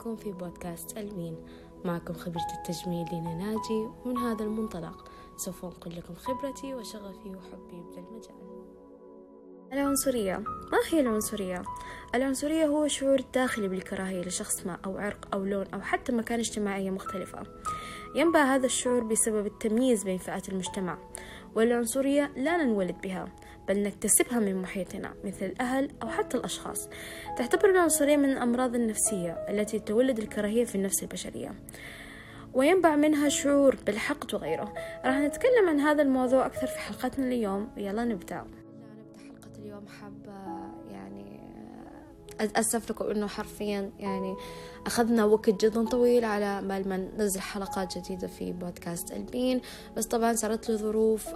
بكم في بودكاست ألوين. معكم خبرة التجميل لينا ناجي، ومن هذا المنطلق سوف أنقل لكم خبرتي وشغفي وحبي بالمجال. العنصرية، ما هي العنصرية؟ العنصرية هو شعور داخلي بالكراهية لشخص ما أو عرق أو لون أو حتى مكانة اجتماعية مختلفة. ينبع هذا الشعور بسبب التمييز بين فئات المجتمع، والعنصرية لا ننولد بها بل نكتسبها من محيطنا مثل الأهل أو حتى الأشخاص. تعتبر العنصرية من الأمراض النفسية التي تولد الكراهية في النفس البشرية، وينبع منها شعور بالحقد وغيره. راح نتكلم عن هذا الموضوع أكثر في حلقتنا اليوم، ويلا نبدأ. اليوم حابة يعني أسف لكم إنه حرفيا يعني أخذنا وقت جدا طويل على بال ما ننزل حلقات جديدة في بودكاست ألبين، بس طبعا صارت له ظروف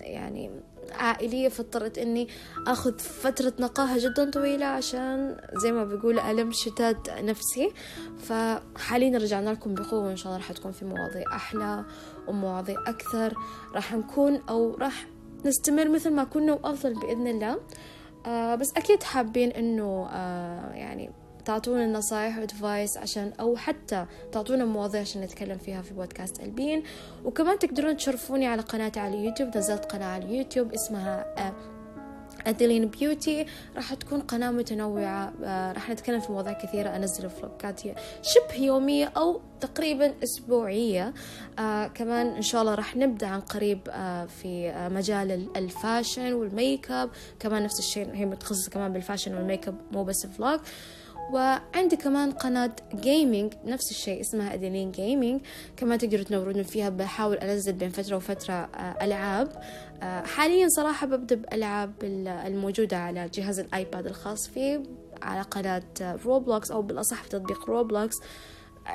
يعني عائلية، فاضطرت إني أخذ فترة نقاهة جدا طويلة عشان زي ما بيقول ألم شتات نفسي. فحاليا رجعنا لكم بقوة، وإن شاء الله راح تكون في مواضيع أحلى ومواضيع أكثر. راح نكون أو راح نستمر مثل ما كنا وأفضل بإذن الله. بس أكيد حابين إنه يعني تعطونا النصائح وادفايس عشان، أو حتى تعطونا مواضيع عشان نتكلم فيها في بودكاست ألبين. وكمان تقدرون تشرفوني على قناتي على اليوتيوب. نزلت قناة على اليوتيوب اسمها أدلين بيوتي، راح تكون قناة متنوعة، راح نتكلم في مواضيع كثيرة. أنزل فلوقات شبه يومية أو تقريبا أسبوعية. كمان إن شاء الله راح نبدأ عن قريب في مجال الفاشن والميك اب، كمان نفس الشيء هي متخصصة كمان بالفاشن والميك اب مو بس فلوق. وعندي كمان قناة جيمينج نفس الشيء اسمها أدلين جيمينج، كمان تقدروا تنوروني فيها. بحاول أنزل بين فترة وفترة ألعاب. حاليا صراحة ببدأ بألعاب الموجودة على جهاز الآيباد الخاص فيه على قناة روبلوكس، أو بالأصح في تطبيق روبلوكس،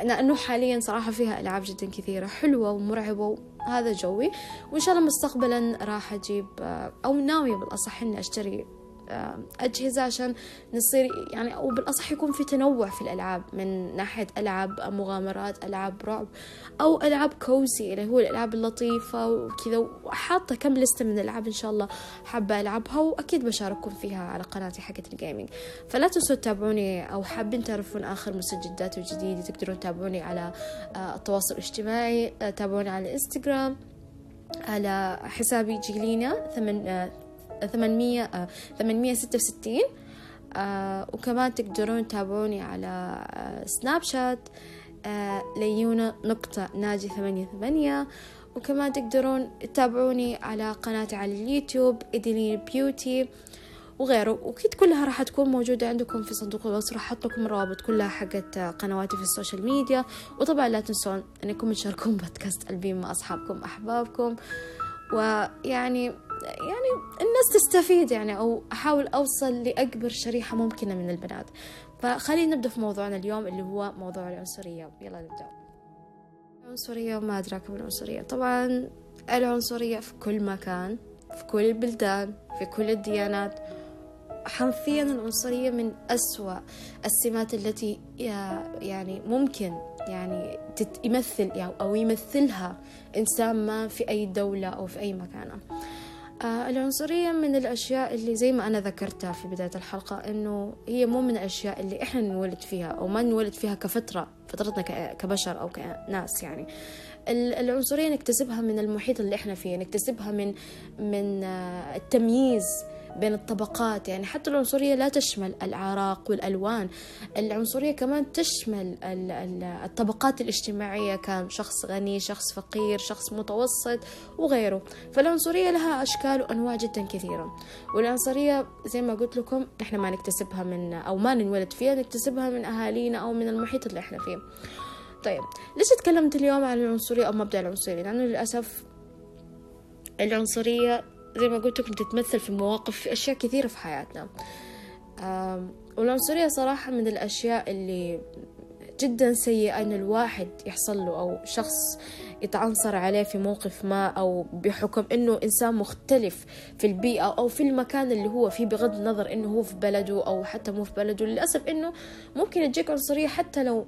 لأنه حاليا صراحة فيها ألعاب جدا كثيرة حلوة ومرعبة، وهذا جوي. وإن شاء الله مستقبلا راح أجيب أو ناوية بالأصح إني أشتري أجهزة عشان نصير يعني، أو بالأصح يكون في تنوع في الألعاب، من ناحية ألعاب مغامرات، ألعاب رعب، أو ألعاب كوزي اللي هو الألعاب اللطيفة وكذا. وحاطة كم لستة من الألعاب إن شاء الله حابة ألعبها، وأكيد بشارككم فيها على قناتي حقة الجيمينج. فلا تنسوا تتابعوني، أو حابين تعرفون آخر مستجداتي وجديدة تقدرون تتابعوني على التواصل الاجتماعي. تابعوني على الانستغرام على حسابي جيلينا 866، وكمان تقدرون تتابعوني على سناب شات Leone.nagi88، وكمان تقدرون تتابعوني على قناتي على اليوتيوب إدلين بيوتي وغيره. وأكيد كلها راح تكون موجودة عندكم في صندوق الوصف، راح أحط لكم روابط كلها حقت قنواتي في السوشيال ميديا. وطبعا لا تنسون أنكم تشاركون بودكاست ألبين مع أصحابكم أحبابكم، ويعني الناس تستفيد يعني، أو أحاول أوصل لأكبر شريحة ممكنة من البنات. فخلينا نبدأ في موضوعنا اليوم اللي هو موضوع العنصرية، يلا نبدأ. العنصرية وما أدراك ما العنصرية. طبعا العنصرية في كل مكان، في كل البلدان، في كل الديانات. حرفيا العنصرية من أسوأ السمات التي يعني ممكن يعني يمثل أو يمثلها إنسان ما في أي دولة أو في أي مكان. العنصرية من الأشياء اللي زي ما أنا ذكرتها في بداية الحلقة، إنه هي مو من الأشياء اللي إحنا نولد فيها أو ما نولد فيها كفطرتنا كبشر أو كناس. يعني العنصرية نكتسبها من المحيط اللي إحنا فيه، نكتسبها من التمييز بين الطبقات. يعني حتى العنصرية لا تشمل الأعراق والألوان، العنصرية كمان تشمل الطبقات الاجتماعية، كان شخص غني، شخص فقير، شخص متوسط وغيره. فالعنصرية لها أشكال وأنواع جدا كثيرة، والعنصرية زي ما قلت لكم إحنا ما نكتسبها من أو ما ننولد فيها، نكتسبها من أهالينا أو من المحيط اللي إحنا فيه. طيب ليش تكلمت اليوم عن العنصرية أو مبدأ العنصرية؟ لأنه للأسف العنصرية زي ما قلت لكم تتمثل في مواقف، في أشياء كثيرة في حياتنا. والعنصرية صراحة من الأشياء اللي جدا سيئة، أن الواحد يحصل له أو شخص يتعنصر عليه في موقف ما، أو بحكم أنه إنسان مختلف في البيئة أو في المكان اللي هو فيه، بغض النظر أنه هو في بلده أو حتى مو في بلده. للأسف أنه ممكن تجيك عنصرية حتى لو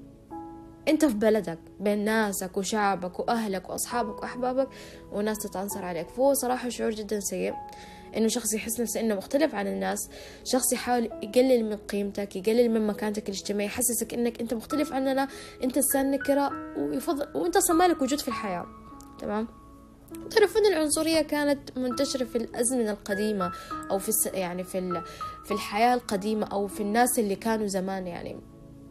انت في بلدك بين ناسك وشعبك واهلك واصحابك واحبابك وناس تتعنصر عليك. فهو صراحة شعور جدا سيء انه شخص يحس نفسه انه مختلف عن الناس، شخص يحاول يقلل من قيمتك، يقلل من مكانتك الاجتماعي، يحسسك انك انت مختلف عننا، انت انسان نكرة وانت اصلا مالك وجود في الحياة. تمام؟ تعرفون العنصرية كانت منتشرة في الأزمنة القديمة أو في الحياة القديمة أو في الناس اللي كانوا زمان، يعني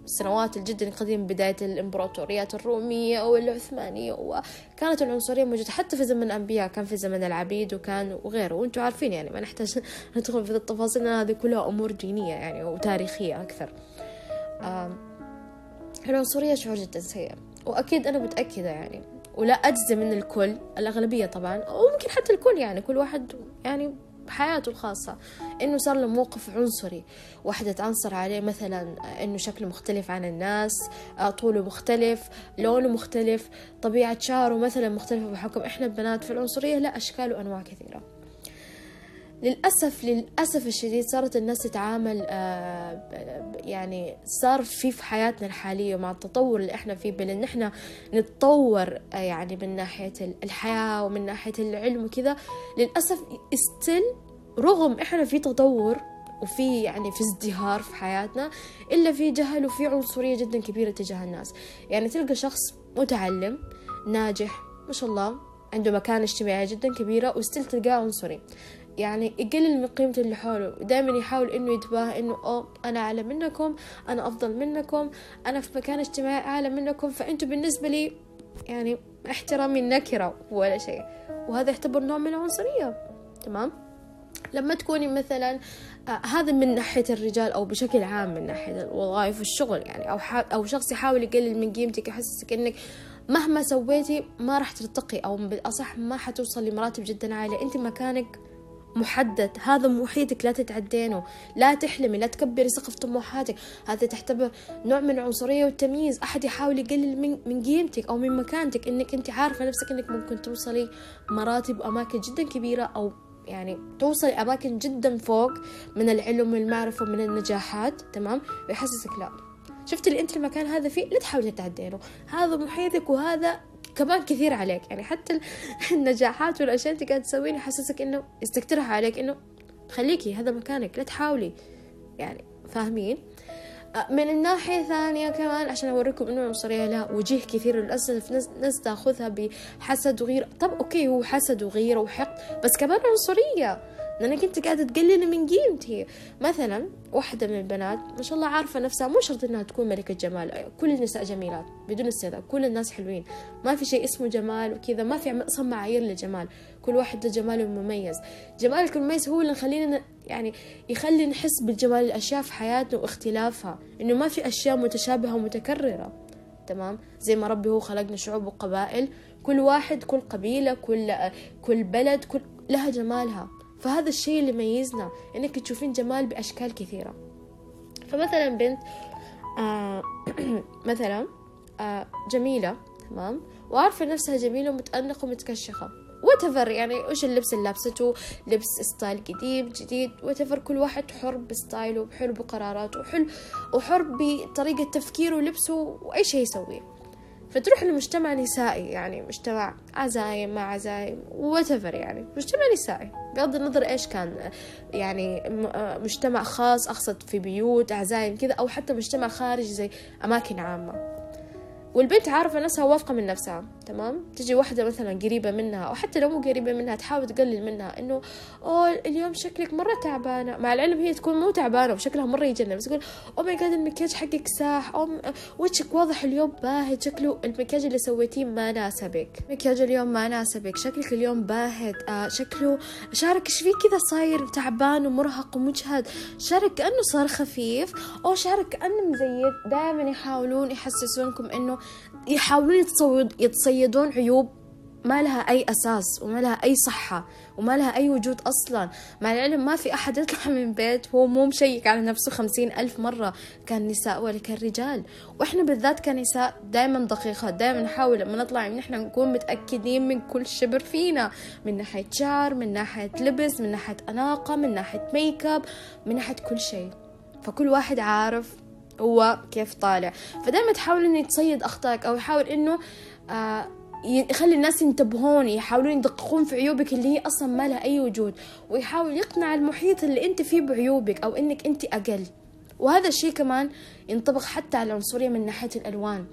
السنوات جدا القديمة، بداية الإمبراطوريات الرومية أو العثمانية، وكانت العنصرية موجودة حتى في زمن الأنبياء، كان في زمن العبيد وكان وغيره، وأنتم عارفين يعني ما نحتاج ندخل في التفاصيل، هذه كلها أمور دينية يعني وتاريخية أكثر. العنصرية شعور جدا سيء، وأكيد أنا متأكدة يعني ولا أجزم من الكل، الأغلبية طبعا وممكن حتى الكل، يعني كل واحد يعني بحياته الخاصة إنه صار له موقف عنصري، واحدة تعنصر عليه مثلا إنه شكله مختلف عن الناس، طوله مختلف، لونه مختلف، طبيعة شعره مثلا مختلفة. بحكم إحنا البنات في العنصرية لا أشكال وأنواع كثيرة. للأسف الشديد صارت الناس تتعامل، يعني صار في حياتنا الحالية مع التطور اللي احنا فيه، بل ان احنا نتطور يعني من ناحية الحياة ومن ناحية العلم وكذا، للأسف استل رغم احنا في تطور وفي يعني في ازدهار في حياتنا، إلا في جهل وفي عنصرية جدا كبيرة تجاه الناس. يعني تلقى شخص متعلم ناجح ما شاء الله عنده مكانة اجتماعية جدا كبيرة واستل تلقاه عنصري، يعني يقلل من قيمة اللي حوله، دائما يحاول انه يتباهى انه انا اعلى منكم، انا افضل منكم، انا في مكان اجتماعي اعلى منكم، فانتم بالنسبة لي يعني احترامي النكرة ولا شيء. وهذا يعتبر نوع من العنصرية. تمام؟ لما تكوني مثلا، هذا من ناحية الرجال أو بشكل عام من ناحية الوظائف والشغل، يعني أو شخص يحاول يقلل من قيمتك، يحسسك انك مهما سويتي ما راح ترتقي، او بالاصح ما حتوصل لمراتب جدا عالية، انت مكانك محدد، هذا محيطك لا تتعدينه، لا تحلمي، لا تكبري سقف طموحاتك. هذا تعتبر نوع من العنصرية والتمييز، أحد يحاول يقلل من قيمتك أو من مكانتك، إنك أنت عارفة نفسك إنك ممكن توصلي مراتب وأماكن جدا كبيرة، أو يعني توصلي أماكن جدا فوق من العلم والمعرفة ومن النجاحات. تمام؟ ويحسسك لا، شفتي اللي أنت المكان هذا فيه لا تحاولي تتعدينه، هذا محيطك وهذا كمان كثير عليك، يعني حتى النجاحات والأشياء اللي قاعد تسوينها يحسسك إنه يستكترها عليك، إنه خليكي هذا مكانك لا تحاولي، يعني فاهمين؟ من الناحية الثانية كمان عشان أوريكم إنه العنصرية لها وجيه كثير للأسف، ناس تأخذها بحسد وغيرة. طب أوكي، هو حسد وغيرة وحقد، بس كمان عنصرية، لأنك أنت قاعدة تقلل من قيمتي. مثلا واحدة من البنات ما شاء الله عارفة نفسها، مو شرط إنها تكون ملكة جمال، كل النساء جميلات بدون استثناء، كل الناس حلوين، ما في شيء اسمه جمال وكذا، ما في أصلا معايير للجمال، كل واحد له جماله المميز. جمالك المميز هو اللي نخلينا يعني يخلي نحس بالجمال الأشياء في حياتنا واختلافها، إنه ما في أشياء متشابهة ومتكررة. تمام؟ زي ما ربي هو خلقنا شعوب وقبائل، كل واحد، كل قبيلة، كل بلد، كل لها جمالها، فهذا الشيء اللي يميزنا، انك تشوفين جمال باشكال كثيره. فمثلا بنت مثلا جميله، تمام، وعارفه نفسها جميله ومتأنقه ومتكشخه وتفر، يعني وش اللبس اللي لابسته، لبس ستايل قديم جديد وتفر، كل واحد حر بستايله وحر بقراراته وحر بطريقه تفكيره ولبسه واي شيء يسويه. فتروح لمجتمع نسائي، يعني مجتمع عزايم ما عزايم وتفر، يعني مجتمع نسائي بغض النظر ايش كان، يعني مجتمع خاص اقصد في بيوت عزايم كذا، او حتى مجتمع خارجي زي اماكن عامه. والبنت عارفه نفسها واثقه من نفسها. تمام؟ تجي واحده مثلا قريبه منها، او حتى لو مو قريبه منها تحاول تقلل منها، انه اليوم شكلك مره تعبانه، مع العلم هي تكون مو تعبانه وشكلها مره يجنن، بس تقول او ماي جاد المكياج حقك ساح، او وجهك واضح اليوم باهت، شكله المكياج اللي سويتيه ما ناسبك، مكياج اليوم ما ناسبك، شكلك اليوم باهت، شكله شعرك ايش فيه كذا صاير تعبان ومرهق ومجهد، شعرك كانه صار خفيف، او شعرك كانه مزيد. دائما يحاولون يحسسونكم انه يحاولون يتصيدون عيوب ما لها أي أساس وما لها أي صحة وما لها أي وجود أصلا. مع العلم ما في أحد يطلع من بيت هو مو مشيك على نفسه 50,000 مرة، كان نساء ولا كان رجال، وإحنا بالذات كنساء دائما دقيقة، دائما نحاول لما نطلع إن إحنا نكون متأكدين من كل شبر فينا، من ناحية شعر، من ناحية لبس، من ناحية أناقة، من ناحية ميك اب، من ناحية كل شيء. فكل واحد عارف وكيف طالع. فدايما تحاولين تصيد أخطائك، أو يحاول إنه يخلي الناس ينتبهون، يحاولون يدققون في عيوبك اللي هي أصلا ما لها أي وجود، ويحاول يقنع المحيط اللي أنت فيه بعيوبك أو إنك أنت أقل. وهذا الشيء كمان ينطبق حتى على العنصرية من ناحية الألوان.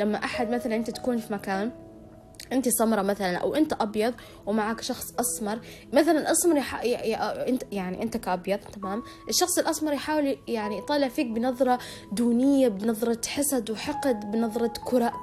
لما أحد مثلا أنت تكون في مكان أنت سمرة مثلا أو أنت أبيض ومعك شخص أسمر مثلا، الأسمر يعني أنت كأبيض تمام، الشخص الأسمر يحاول يعني يطالع فيك بنظرة دونية، بنظرة حسد وحقد، بنظرة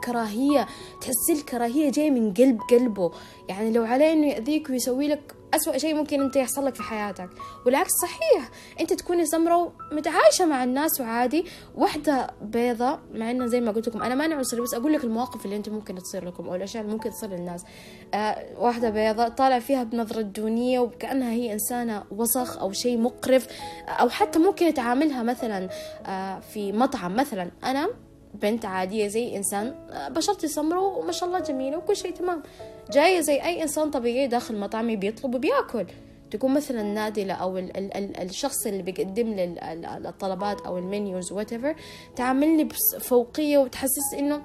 كراهية. تحسي الكراهية جاية من قلبه، يعني لو عليه إنه يأذيك ويسوي لك أسوأ شيء ممكن أنت يحصل لك في حياتك. والعكس صحيح، أنت تكوني سمرة ومتعايشة مع الناس وعادي، واحدة بيضة، مع إنه زي ما قلت لكم أنا مانع عنصري، بس أقول لك المواقف اللي أنت ممكن تصير لكم أو الأشياء اللي ممكن تصير للناس. واحدة بيضة طالع فيها بنظرة دونية وكأنها هي إنسانة وسخ أو شيء مقرف، أو حتى ممكن يتعاملها مثلا في مطعم. مثلا أنا بنت عادية زي إنسان، بشرتي سمرة وما شاء الله جميلة وكل شيء تمام، جاية زي أي إنسان طبيعي داخل مطعمي بيطلب وبياكل. تكون مثلا النادلة أو الشخص اللي بيقدم لي الطلبات أو المنيوز whatever تعاملني بفوقية وتحسس إنه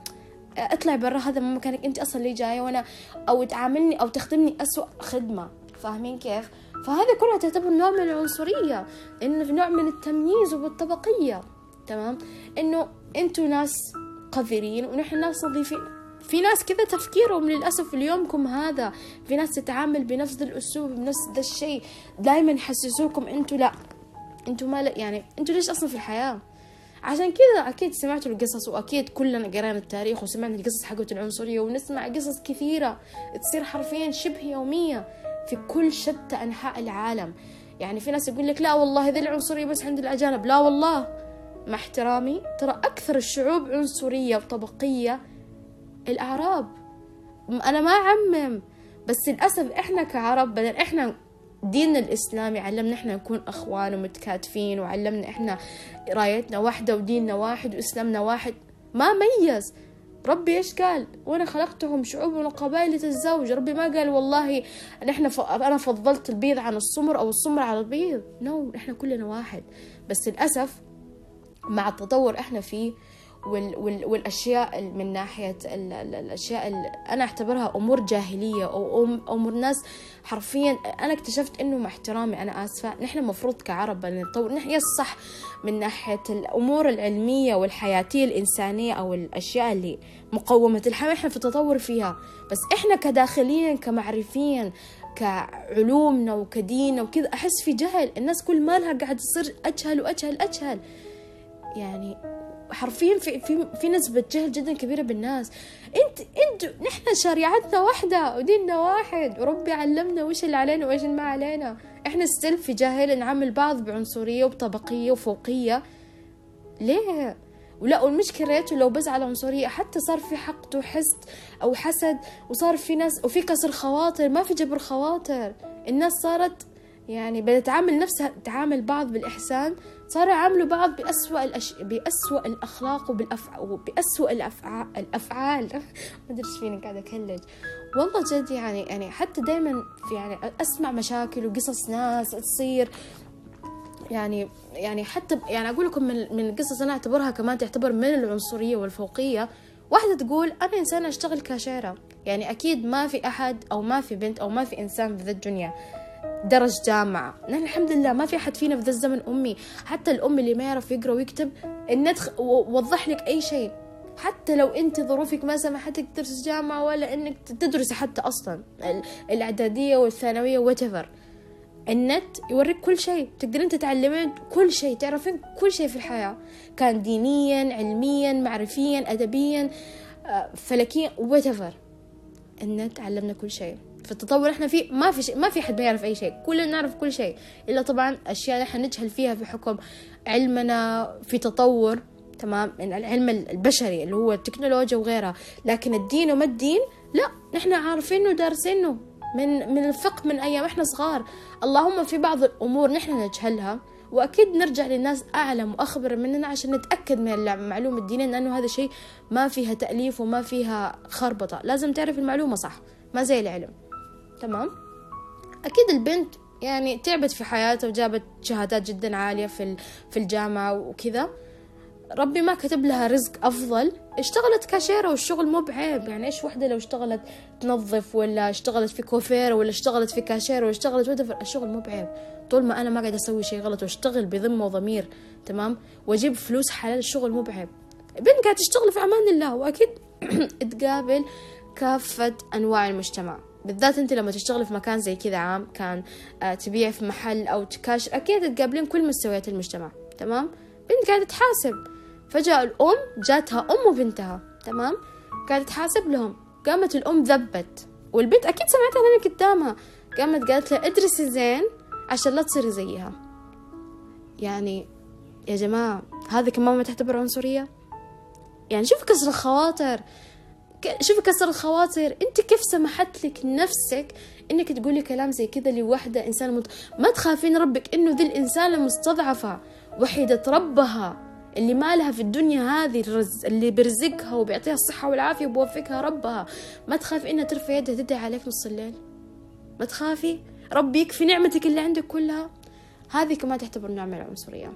اطلع برا، هذا مو مكانك، أنت أصلا ليه جاية؟ وأنا أو تعاملني أو تخدمني أسوأ خدمة. فاهمين كيف؟ فهذا كلها تعتبر نوع من العنصرية، إنه في نوع من التمييز والطبقية. تمام، إنه أنتوا ناس قذرين ونحن ناس نظيفين. في ناس كذا تفكيرهم للأسف اليومكم هذا، في ناس تتعامل بنفس ذا الأسلوب بنفس ذا الشيء، دائما يحسسوكم أنتوا لا، أنتوا ما لا، يعني أنتوا ليش أصلا في الحياة؟ عشان كذا أكيد سمعتوا القصص، وأكيد كلنا قرأنا التاريخ وسمعنا القصص حقت العنصرية، ونسمع قصص كثيرة تصير حرفيا شبه يومية في كل شتى أنحاء العالم. يعني في ناس يقول لك لا والله ذي العنصرية بس عند الأجانب، لا والله مع احترامي ترى أكثر الشعوب عنصرية وطبقية الأعراب. أنا ما أعمم، بس للأسف إحنا كعرب بدل إحنا ديننا الإسلامي علمنا إحنا نكون أخوان ومتكاتفين، وعلمنا إحنا رايتنا واحدة وديننا واحد وإسلامنا واحد، ما ميز. ربي إيش قال؟ وأنا خلقتهم شعوب وقبائل لتتزاوج. ربي ما قال والله نحن أنا فضلت البيض عن السمر أو السمر على البيض، نو، إحنا كلنا واحد. بس للأسف مع التطور احنا فيه والاشياء من ناحيه الاشياء اللي انا اعتبرها امور جاهليه او امور ناس حرفيا، انا اكتشفت انه مع احترامي انا اسفه، نحن المفروض كعرب نتطور، نحن الصح من ناحيه الامور العلميه والحياتيه الانسانيه او الاشياء اللي مقومه الحياه احنا في تطور فيها، بس احنا كداخليا كمعرفيا كعلومنا وكديننا وكذا احس في جهل. الناس كل مالها قاعد تصير اجهل واجهل اجهل، يعني حرفيا في نسبة جهل جدا كبيرة بالناس. انتوا نحن شريعتنا واحدة وديننا واحد، وربي علمنا وش اللي علينا وايش اللي ما علينا. احنا ستيل في جاهل نعامل بعض بعنصرية وبطبقية وفوقية ليه؟ ولا والمشكلة لو بس على عنصرية حتى صار في حقد وحسد او حسد، وصار في ناس وفي كسر خواطر، ما في جبر خواطر. الناس صارت يعني بدأت تعامل نفسها، تعامل بعض بالإحسان، صاروا يعاملوا بعض بأسوأ الأخلاق وبأسوأ الأفعال. ما أدري إيش فيني قاعدة أكلج والله جد، يعني حتى دايما في يعني أسمع مشاكل وقصص ناس تصير، يعني حتى يعني أقول لكم من القصص أنا أعتبرها كمان تعتبر من العنصرية والفوقية. واحدة تقول أنا إنسانة أشتغل كاشيرة، يعني أكيد ما في أحد أو ما في بنت أو ما في إنسان بذات الدنيا درج جامعة، نحن الحمد لله ما في أحد فينا في ذا الزمن أمي، حتى الأم اللي ما يعرف يقرأ ويكتب النت ووضح لك أي شيء، حتى لو أنت ظروفك ما سمحتك تدرس جامعة ولا أنك تدرس حتى أصلا الإعدادية والثانوية whatever، النت يوريك كل شيء، تقدرين تتعلمين كل شيء، تعرفين كل شيء في الحياة، كان دينيا علميا معرفيا أدبيا فلكيا whatever، النت علمنا كل شيء. في التطور احنا فيه ما في حد ما يعرف اي شيء، كلنا نعرف كل شيء، الا طبعا اشياء احنا نجهل فيها في حكم علمنا في تطور تمام من العلم البشري اللي هو التكنولوجيا وغيرها. لكن الدين وما الدين لا، نحن عارفينه ودارسينه من الفقه من ايام احنا صغار. اللهم في بعض الامور نحن نجهلها، واكيد نرجع للناس اعلم واخبر مننا عشان نتاكد من المعلومه الدينيه، لانه هذا شيء ما فيها تاليف وما فيها خربطه، لازم تعرف المعلومه صح، ما زي العلم. تمام، اكيد البنت يعني تعبت في حياتها وجابت شهادات جدا عاليه في الجامعه وكذا، ربي ما كتب لها رزق أفضل، اشتغلت كاشيرة والشغل مو بعيب. يعني إيش وحدة لو اشتغلت تنظف ولا اشتغلت في كوفيرة ولا اشتغلت في كاشيرة ولا اشتغلت وده، الشغل مو بعيب طول ما أنا ما قاعد أسوي شيء غلط واشتغل بذمة وضمير، تمام، وأجيب فلوس حلال، الشغل مو بعيب. بنت قاعد تشتغل في أمان الله، وأكيد تقابل كافة أنواع المجتمع، بالذات أنت لما تشتغل في مكان زي كذا عام، كان تبيع في محل أو تكاشر، أكيد تقابلين كل مستويات المجتمع، تمام. بنت قاعدة تحاسب، فجأة الأم جاتها أم وبنتها، تمام، قاعدة تحاسب لهم، قامت الأم ذبت، والبنت أكيد سمعتها لأن قدامها، قامت قالت لها ادرسي زين عشان لا تصيري زيها. يعني يا جماعة هذه كمان ما تعتبر عنصرية؟ يعني شوف كسر الخواطر، شوفي كسر الخواطر. انت كيف سمحت لك نفسك انك تقولي كلام زي كذا لوحده انسان ما تخافين ربك انه ذي الانسان المستضعفه وحيده ربها اللي ما لها في الدنيا هذه اللي برزقها وبيعطيها الصحه والعافيه وبوفقها ربها، ما تخافي انها ترفع يدها تدعي عليك نص الليل؟ ما تخافي ربي يكفي نعمتك اللي عندك كلها؟ هذه كمان تعتبر نوع من العنصريه.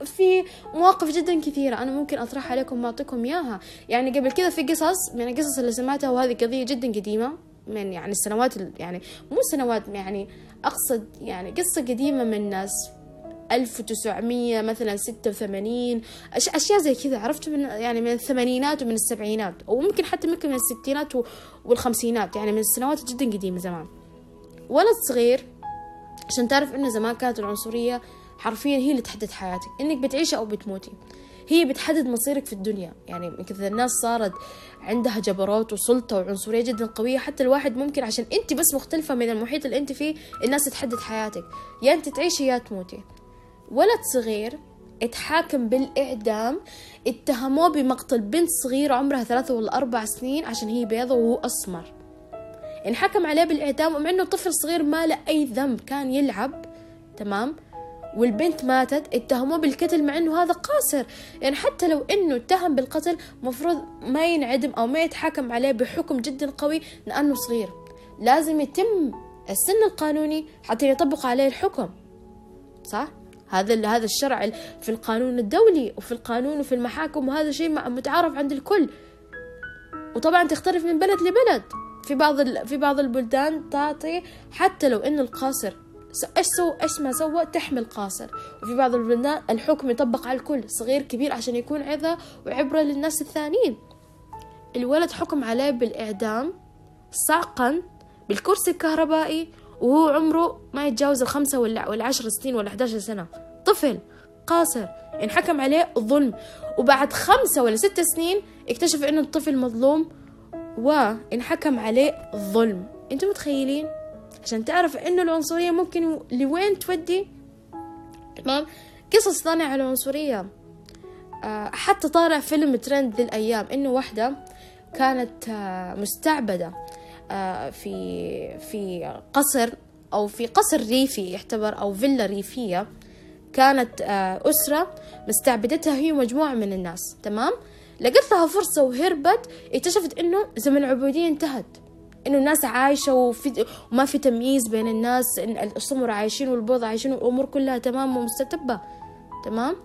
وفي مواقف جدا كثيرة أنا ممكن أطرحها عليكم وأعطيكم إياها. يعني قبل كذا في قصص من القصص اللي سمعتها، وهذه قضية جدا قديمة من يعني السنوات، يعني مو سنوات، يعني أقصد يعني قصة قديمة من ناس 1900 مثلا 86، أشياء زي كذا، عرفت، من يعني من الثمانينات ومن السبعينات، وممكن حتى ممكن من الستينات والخمسينات، يعني من السنوات جدا قديمة زمان. ولد صغير، عشان تعرف إنه زمان كانت العنصرية حرفيا هي اللي تحدد حياتك، انك بتعيشي او بتموتي، هي بتحدد مصيرك في الدنيا. يعني من كثر الناس صارت عندها جبروت وسلطه وعنصريه جدا قويه، حتى الواحد ممكن عشان انت بس مختلفه من المحيط اللي انت فيه، الناس تحدد حياتك، يا انت تعيشي يا تموتي. ولد صغير اتحاكم بالاعدام، اتهموه بمقتل بنت صغيره عمرها 3 ولا 4 سنين عشان هي بيضه وهو اسمر، انحكم عليه بالاعدام، ومع انه طفل صغير ما له اي ذنب، كان يلعب، تمام، والبنت ماتت. اتهموه بالقتل مع انه هذا قاصر، يعني حتى لو انه اتهم بالقتل مفروض ما ينعدم او ما يتحكم عليه بحكم جدا قوي لانه صغير، لازم يتم السن القانوني حتى يطبق عليه الحكم، صح؟ هذا الشرع في القانون الدولي وفي القانون وفي المحاكم، وهذا شيء متعارف عند الكل، وطبعا تختلف من بلد لبلد. في بعض البلدان تعطي حتى لو انه القاصر ايش ما سوى تحمل قاصر، وفي بعض البلدان الحكم يطبق على الكل صغير كبير عشان يكون عظة وعبرة للناس الثانيين. الولد حكم عليه بالإعدام، صعقا بالكرسي الكهربائي، وهو عمره ما يتجاوز 5 ولا 10 سنين ولا 11 سنة، طفل قاصر انحكم عليه ظلم. وبعد 5 ولا 6 سنين اكتشف انه الطفل مظلوم وانحكم عليه ظلم. انتم متخيلين؟ عشان تعرف انه العنصرية ممكن لوين تودي، تمام. قصص ثانية على العنصرية، حتى طالع فيلم ترند ذي الايام انه واحدة كانت مستعبدة في قصر، او في قصر ريفي يعتبر، او فيلا ريفية، كانت اسرة مستعبدتها هي مجموعة من الناس، تمام. لقت لها فرصة وهربت، اكتشفت انه زمن العبودية انتهت، إنه الناس عايشة وما في تمييز بين الناس، إن السمر عايشين والبيض عايشين والأمور كلها تمام ومستتبة، تمام.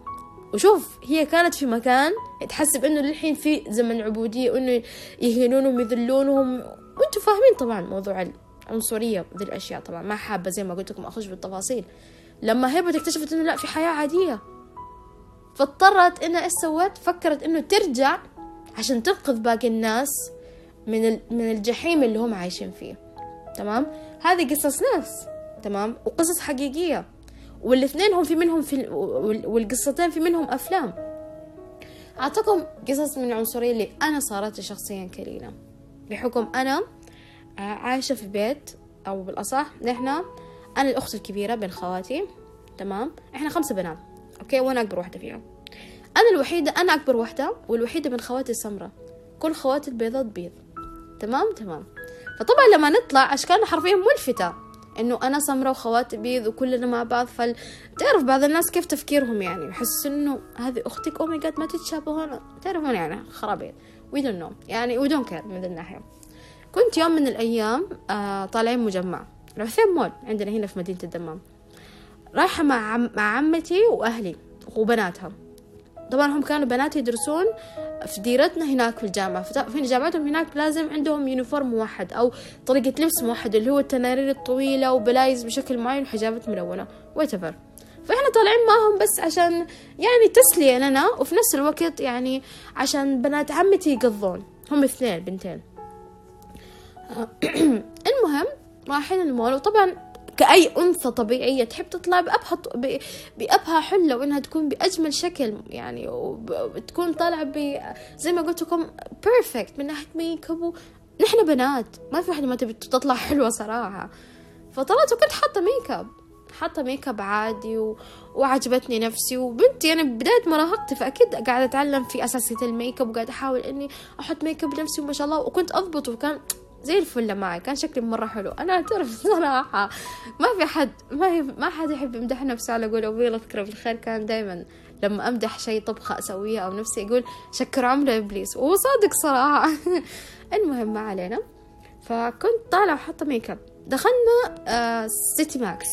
وشوف هي كانت في مكان تحسب إنه للحين في زمن عبودية، وإنه يهينونهم يذلونهم، وإنتوا فاهمين طبعا موضوع العنصرية ذي الأشياء. طبعا ما حابة زي ما قلت لكم أخش بالتفاصيل. لما هبت اكتشفت إنه لا، في حياة عادية، فاضطرت إنها إيش سوت؟ فكرت إنه ترجع عشان تنقذ باقي الناس من الجحيم اللي هم عايشين فيه، تمام. هذه قصص ناس، تمام، وقصص حقيقية، والاثنين هم في منهم والقصتين في منهم أفلام. أعطيكم قصص من العنصرية اللي أنا صارت شخصيا كليلة، بحكم أنا عايشة في بيت، أو بالأصح أنا الأخت الكبيرة بين خواتي، تمام. إحنا 5 بنات، أوكي، وأنا أكبر واحدة فيهم، أنا أكبر واحدة والوحيدة بين خواتي السمرة، كل خواتي البيضات بيض، تمام. فطبعا لما نطلع اشكالنا حرفيا ملفتة، انه انا سمرة وخواتي بيض وكلنا مع بعض، تعرف بعض الناس كيف تفكيرهم، يعني يحس انه هذه اختك، او ماي جاد ما تتشابهون، تعرفون يعني خرابيط، وي دونت نو، يعني وي دونت كير من ذي الناحية. كنت يوم من الايام طالعين مجمع العثيم مول عندنا هنا في مدينة الدمام، رايحة مع عمتي واهلي وبناتها، طبعا هم كانوا بنات يدرسون في ديرتنا هناك في الجامعة، في جامعتهم هناك لازم عندهم يونيفورم موحد أو طريقة لبس موحد، اللي هو التنارير الطويلة وبلايز بشكل معين وحجابات ملونة whatever. فإحنا طالعين معهم بس عشان يعني تسلية لنا، وفي نفس الوقت يعني عشان بنات عمتي يقضون، هم اثنين بنتين. المهم رايحين المول، وطبعا كأي أنثى طبيعية تحب تطلع بأبهى حلة وإنها تكون بأجمل شكل يعني، وتكون طالعة زي ما قلت لكم بيرفكت من ناحية ميك اب. نحن بنات ما في واحدة ما تبي تطلع حلوة صراحة. فطلعت وكنت حاطة ميك اب عادي وعجبتني نفسي، وبنتي أنا بداية مراهقتي فأكيد قاعدة أتعلم في أساسية الميك اب، وقاعدة أحاول إني أحط ميك اب نفسي وما شاء الله، وكنت أضبط وكان زي الفلة معي، كان شكلي مرة حلو. أنا أعترف صراحة ما حد يحب يمدح نفسه على قول أبوي الله يذكره بالخير، كان دايما لما أمدح شي طبخة أسويها أو نفسي يقول شكر عمره إبليس، وهو صادق صراحة. المهم ما علينا، فكنت طالعة وحاطة ميك اب. دخلنا سيتي ماكس،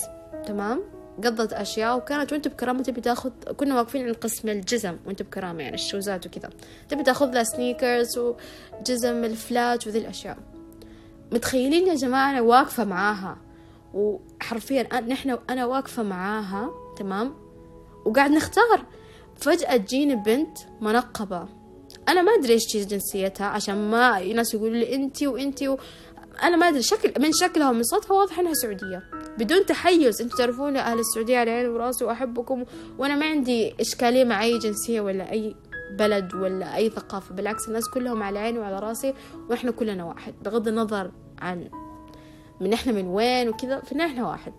تمام، قضت أشياء، وكانت وأنت بكرامة تبي تاخذ، كنا واقفين عند قسم الجزم وأنت بكرامة يعني الشوزات وكذا، تبي تاخذ لها سنيكرز وجزم الفلات وذي الأشياء. متخيلين يا جماعة أنا واقفة معاها، وحرفيا أنا واقفة معاها تمام، وقاعد نختار. فجأة تجيني بنت منقبة، أنا ما أدري إيش جنسيتها عشان ما الناس يقولوا لي أنتي أنا ما أدري، شكل من شكلها ومن صوتها واضح إنها سعودية بدون تحيز. أنتوا تعرفون أهل السعودية على عيني وراسي وأحبكم، وأنا ما عندي إشكالية مع أي جنسية ولا أي بلد ولا أي ثقافة، بالعكس الناس كلهم على عيني وعلى راسي، وإحنا كلنا واحد بغض النظر عن من إحنا من وين وكذا، فإحنا واحد.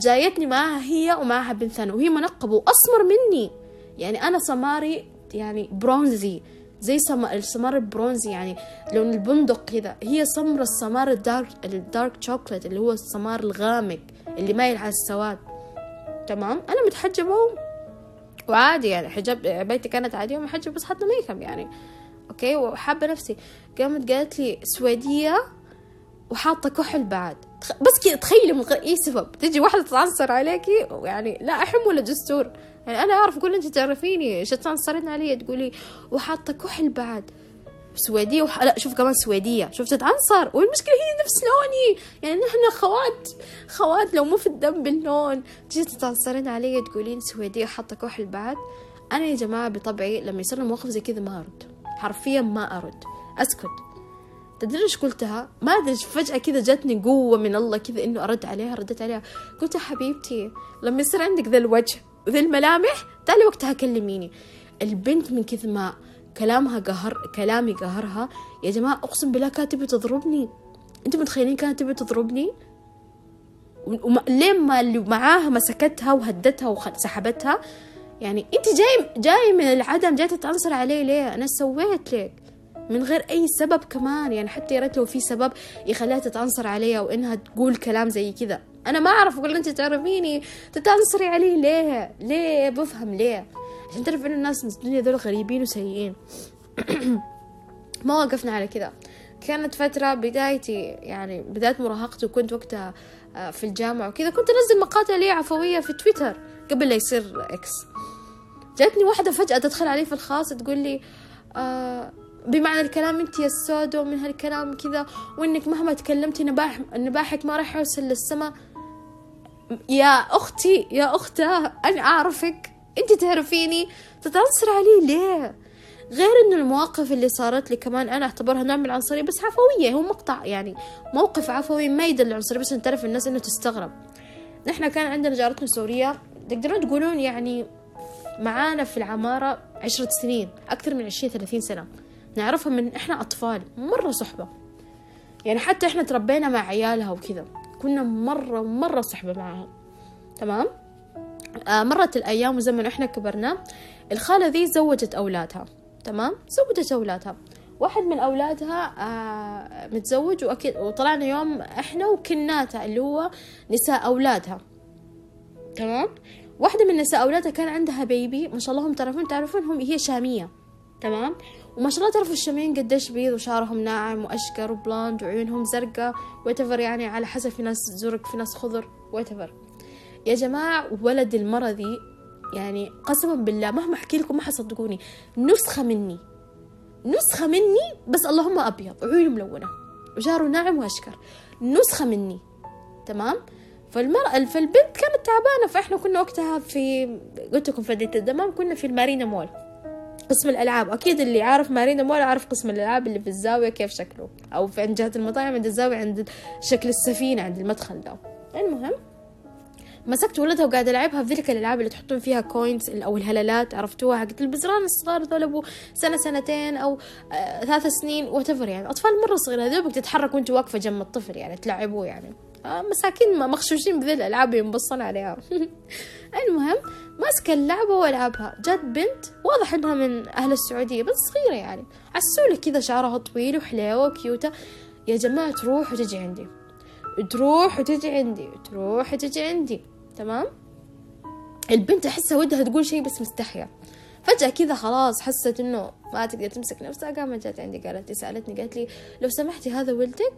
جايتني معها هي ومعها بنت ثانية، وهي منقبة وأسمر مني، يعني أنا سماري يعني برونزي زي السمار البرونزي يعني لون البندق كذا، هي سمرة السمار الدارك شوكولات اللي هو السمار الغامق اللي مايل على السواد، تمام. أنا متحجبة وعادي يعني حجاب بيتي كانت عادية ومحجب، بس حاطة ميك اب يعني اوكي وحابة نفسي. قامت قالت لي سويدية وحاطة كحل بعد، بس كذا تخيلي من غير اي سبب تجي واحدة تتعنصر عليكي، يعني لا أحم ولا جسور يعني، أنا أعرف أقول أنت تعرفيني شو تعنصرين علي، تقولي وحاطة كحل بعد سويدية لا شوف كمان سويدية، شوف تتعنصر، والمشكلة هي نفس لوني يعني، نحن خوات لو مو في الدم باللون، تجي تتعنصرين علي تقولين سويدية حاطة كحل بعد. أنا يا جماعة بطبعي لما يصير موقف زي كذا ما أرد، حرفيا ما أرد، أسكت. تدري إيش قلتها؟ ما أدري فجأة كذا جاتني قوة من الله كذا إنه أرد عليها، ردت عليها قلت حبيبتي لما يصير عندك ذا الوجه وذا الملامح تعالي وقتها كلميني. البنت من كذا ما كلامها قهر، كلامي قهرها يا جماعة، أقسم بالله كانت تبي تضربني، أنتم متخيلين كانت تبي تضربني؟ ولين ما اللي معاها مسكتها وهدتها وسحبتها، يعني أنت جاي من العدم جاي تتعنصر علي ليه؟ أنا سويت لك من غير أي سبب كمان، يعني حتى يا ريت لو في سبب يخليها تتعنصر علي وإنها تقول كلام زي كذا، أنا ما أعرف أقول أنت تعرفيني تتعنصري علي ليه؟ بفهم ليه؟ عشان تعرف إنه الناس من الدنيا ذول غريبين وسيئين. ما وقفنا على كذا، كانت فترة بداية مراهقتي، وكنت وقتها في الجامعة وكذا، كنت أنزل مقاطع لي عفوية في تويتر قبل لا يصير إكس. جاتني واحدة فجأة تدخل علي في الخاص تقول لي بمعنى الكلام أنت يا السودو من هالكلام كذا، وإنك مهما تكلمتي نباحك ما راح يوصل للسما. يا أختي أنا أعرفك، أنت تعرفيني، تتعنصر علي ليه؟ غير إنه المواقف اللي صارت لي كمان أنا أعتبرها نوع من العنصرية، بس عفوية، هو مقطع يعني موقف عفوي ما يدل العنصرية، بس نتعرف الناس إنه تستغرب. نحنا كان عندنا جارتنا سورية، تقدرون تقولون يعني معانا في العمارة 10 سنين، أكثر من 20-30 سنة، نعرفها من إحنا أطفال، مرة صحبة يعني، حتى إحنا تربينا مع عيالها وكذا، كنا مرة صحبة معها تمام. مرت الأيام وزمن إحنا كبرنا، الخالة ذي زوجت أولادها تمام، زوجت أولادها، واحد من أولادها متزوج، وأكيد وطلعنا يوم إحنا وكناتها اللي هو نساء أولادها تمام. واحدة من نساء أولادها كان عندها بيبي، ما شاء الله هم تعرفون هم هي شامية تمام، وما شاء الله تعرفوا الشاميين قديش بيض وشعرهم ناعم وأشقر وبلاند وعيونهم زرقاء واتفر، يعني على حسب، في ناس زرق في ناس خضر واتفر. يا جماعة ولد المرة ذي يعني قسما بالله مهما احكي لكم ما حصدقوني، نسخة مني بس اللهم أبيض وعيوني ملونة وجاره ناعم وأشكر، نسخة مني تمام. فالبنت كانت تعبانة، فإحنا كنا وقتها في قلت لكم فدية الدمام، كنا في المارينا مول قسم الألعاب، أكيد اللي عارف مارينا مول عارف قسم الألعاب اللي في الزاوية كيف شكله، أو في عند جهة المطاعم عند الزاوية عند شكل السفينة عند المدخل ده. المهم مسكت ولدها وقاعد ألعبها في ذلك الألعاب اللي تحطون فيها كوينز أو الهلالات، عرفتوها حقت البزران الصغار ذول أبو سنة سنتين أو 3 سنين وتفر، يعني أطفال مرة صغيرة دوبك تتحرك وأنت واقفة جنب الطفل يعني تلعبوه، يعني مساكين مخشوشين بذي الألعاب ينبصن عليها. المهم ماسكة اللعبة وألعبها، جت بنت واضح إنها من أهل السعودية بس صغيرة يعني عسولة كذا، شعرها طويل وحلوة وكيوتة. يا جماعة تروح وتجي عندي تمام. البنت أحسها ودها تقول شيء بس مستحية، فجأة كذا خلاص حست إنه ما تقدر تمسك نفسها، قامت جت عندي قالت لي، سألتني قالت لي لو سمحتي هذا ولدك؟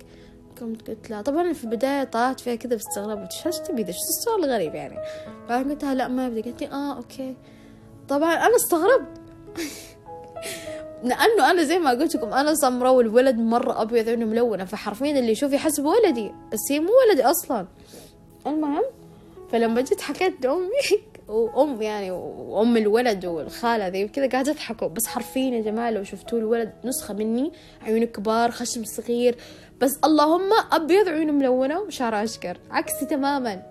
قمت قلت لها، طبعا في البداية طلعت فيها كذا باستغراب، قلت ايش تبي ذا، شو السؤال الغريب يعني؟ قالت لها لا ما أبدي، قالت لي آه أوكي. طبعا أنا استغربت لأنه أنا زي ما قلت لكم أنا سمراء والولد مرة أبيض عيونه ملونة، فحرفيا اللي يشوف يحسب ولدي بس هي مو ولدي أصلا. المهم فلما جيت حكيت لأمي وأم يعني وأم الولد والخالة ذي وكذا قاعدة يضحكوا، بس حرفيا يا جماعة لو شفتوا الولد نسخة مني، عيونه كبار خشم صغير بس اللهم أبيض عيونه ملونة وشعره أشقر عكسي تماما،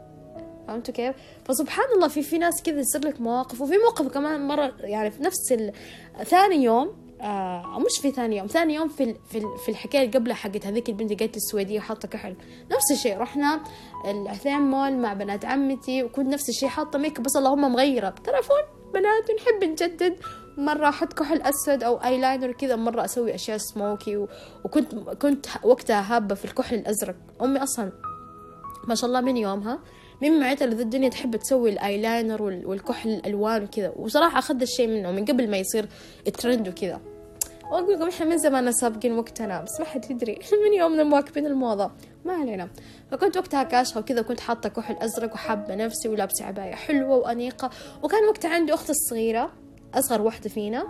فهمتوا كيف؟ فسبحان الله في ناس كذا يصير لك مواقف. وفي موقف كمان مرة يعني في نفس ثاني يوم مش في ثاني يوم في الحكايه اللي قبلها حقت هذيك البنت اللي قالت السويديه وحاطه كحل، نفس الشيء رحنا العثيم مول مع بنات عمتي وكنت نفس الشيء حاطه ميك بس اللهم مغيره، تعرفون بنات نحب نجدد، مره احط كحل اسود او ايلاينر كذا، مره اسوي اشياء سموكي وكنت وقتها هابه في الكحل الازرق. امي اصلا ما شاء الله من يومها من معتها اللي ذا الدنيا تحب تسوي الايلاينر والكحل الالوان وكذا، وصراحه اخذت الشيء منه من قبل ما يصير الترند وكذا، واقول لكم احنا من زمان سابقين وقتنا بس ما حد يدري، من يومنا مواكبين الموضه ما علينا. فكنت وقتها كاشخه وكذا وكنت حاطه كحل ازرق وحابه نفسي ولابسه عبايه حلوه وانيقه، وكان وقتها عندي اختي الصغيره اصغر واحده فينا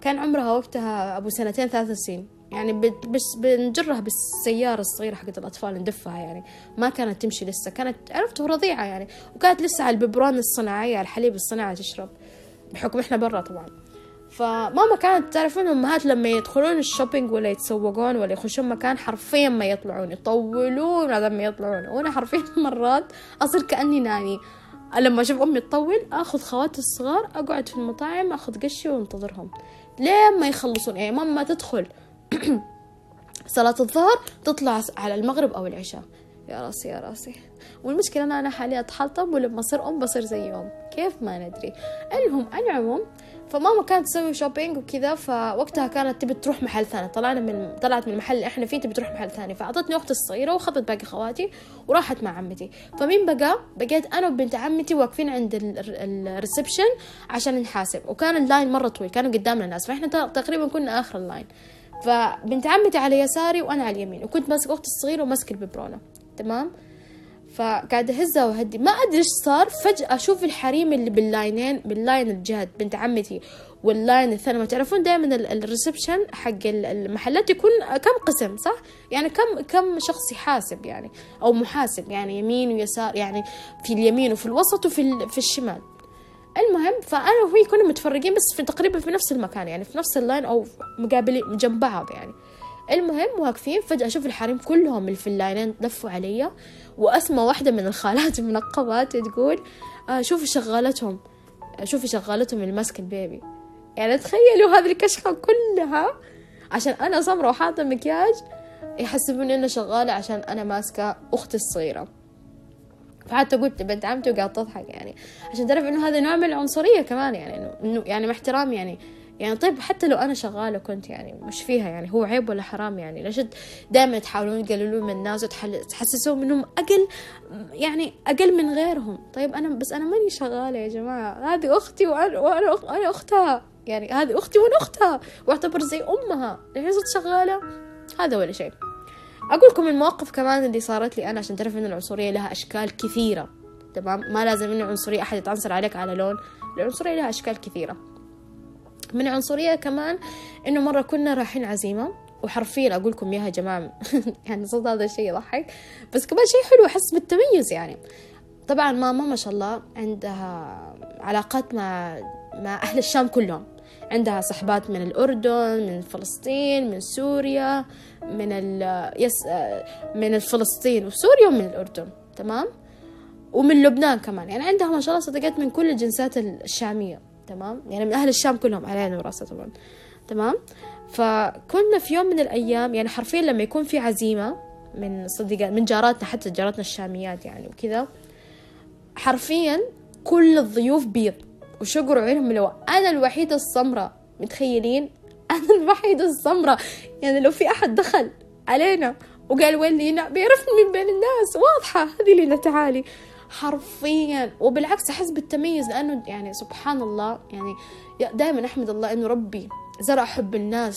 كان عمرها وقتها ابو 2 3 سنين، يعني بس بنجرها بالسيارة الصغيرة حقت الأطفال ندفها، يعني ما كانت تمشي لسه، كانت عرفتوا رضيعة يعني، وكانت لسه على الببران الصناعية على الحليب الصناعي تشرب بحكم إحنا برا طبعا. فماما كانت تعرفون أمهات لما يدخلون الشوبينج ولا يتسوقون ولا يخشون مكان حرفيا ما يطلعون، يطولون على ما يطلعون، وأنا حرفيا مرات أصير كأني ناني لما أشوف أمي تطول، أخذ خواتي الصغار أقعد في المطاعم أخذ قشي وانتظرهم لين ما يخلصون، يعني ماما تدخل صلاة الظهر تطلع على المغرب أو العشاء، يا راسي. والمشكلة أنا حاليا أتحطم ولما أصير أم بصير زيهم كيف ما ندري. المهم على العموم فماما كانت تسوي شوبينج وكذا، فوقتها كانت تبي تروح محل ثاني، طلعت من المحل اللي إحنا فيه تبي تروح محل ثاني، فأعطتني أختي الصغيرة وخذت باقي خواتي وراحت مع عمتي. فمين بقيت أنا وبنت عمتي واقفين عند الريسبشن عشان نحاسب، وكان اللاين مرة طويل كانوا قدامنا الناس، فإحنا تقريبا كنا آخر اللاين، فبنت عمتي على يساري وانا على اليمين، وكنت ماسك اختي الصغيره وماسك الببرونه تمام. فقاعده اهزها واهدي، ما ادري ايش صار، فجاه اشوف الحريم اللي باللاينين، باللاين الجهه بنت عمتي واللاين الثاني، ما تعرفون دائما الريسبشن حق المحلات يكون كم قسم صح، يعني كم شخص يحاسب يعني او محاسب، يعني يمين ويسار، يعني في اليمين وفي الوسط وفي الشمال. المهم فأنا وهي كنا متفرقين بس تقريبا في نفس المكان، يعني في نفس اللاين أو مقابلين جنب بعض يعني. المهم واقفين فجأة أشوف الحريم كلهم اللي في اللاينين لفوا عليا، وأسمى واحدة من الخالات المنقبات تقول شوفي شغالتهم اللي ماسكة البيبي، يعني تخيلوا هذه الكشخة كلها عشان أنا سمرة وحاطة مكياج يحسبوني أنا شغالة عشان أنا ماسكة أختي الصغيرة. فحتى قلت بنت عمتي وقاعد تضحك يعني عشان تعرف انه هذا نوع من العنصريه كمان، يعني انه يعني مع احترامي يعني طيب حتى لو انا شغاله كنت يعني مش فيها، يعني هو عيب ولا حرام يعني؟ ليش دائما تحاولون تقللون من الناس وتحسسون منهم اقل من غيرهم؟ طيب انا ماني شغاله يا جماعه، هذه اختي وانا اختها، يعني هذه اختي وانا اختها واعتبر زي امها، ليش شغاله؟ هذا ولا شيء. أقولكم المواقف كمان اللي صارت لي أنا عشان تعرفوا إن العنصرية لها أشكال كثيرة تمام، ما لازم إنه عنصرية أحد يتعنصر عليك على لون، العنصرية لها أشكال كثيرة. من عنصرية كمان إنه مرة كنا رايحين عزيمة وحرفيا أقول لكم ياها جماعة يعني صدق هذا الشيء يضحك، بس كمان شيء حلو، أحس بالتميز يعني. طبعا ماما ما شاء الله عندها علاقات مع أهل الشام كلهم، عندها صحبات من الأردن، من فلسطين، من سوريا، من فلسطين وسوريا ومن الأردن، تمام، ومن لبنان كمان، يعني عندها ما شاء الله صديقات من كل الجنسات الشامية، تمام، يعني من أهل الشام كلهم على عيني وراسي طبعا، تمام. فكنا في يوم من الأيام يعني حرفيا لما يكون في عزيمة من صديقات من جاراتنا، حتى جاراتنا الشاميات يعني وكذا، حرفيا كل الضيوف بيض وشقروا عينهم، لو أنا الوحيدة السمراء، متخيلين أنا الوحيدة السمراء، يعني لو في أحد دخل علينا وقال وين لينا بيعرفني من بين الناس، واضحة هذه لينا تعالي حرفيا. وبالعكس أحس بالتميز، لأنه يعني سبحان الله، يعني دائما أحمد الله إنه ربي زرع حب الناس،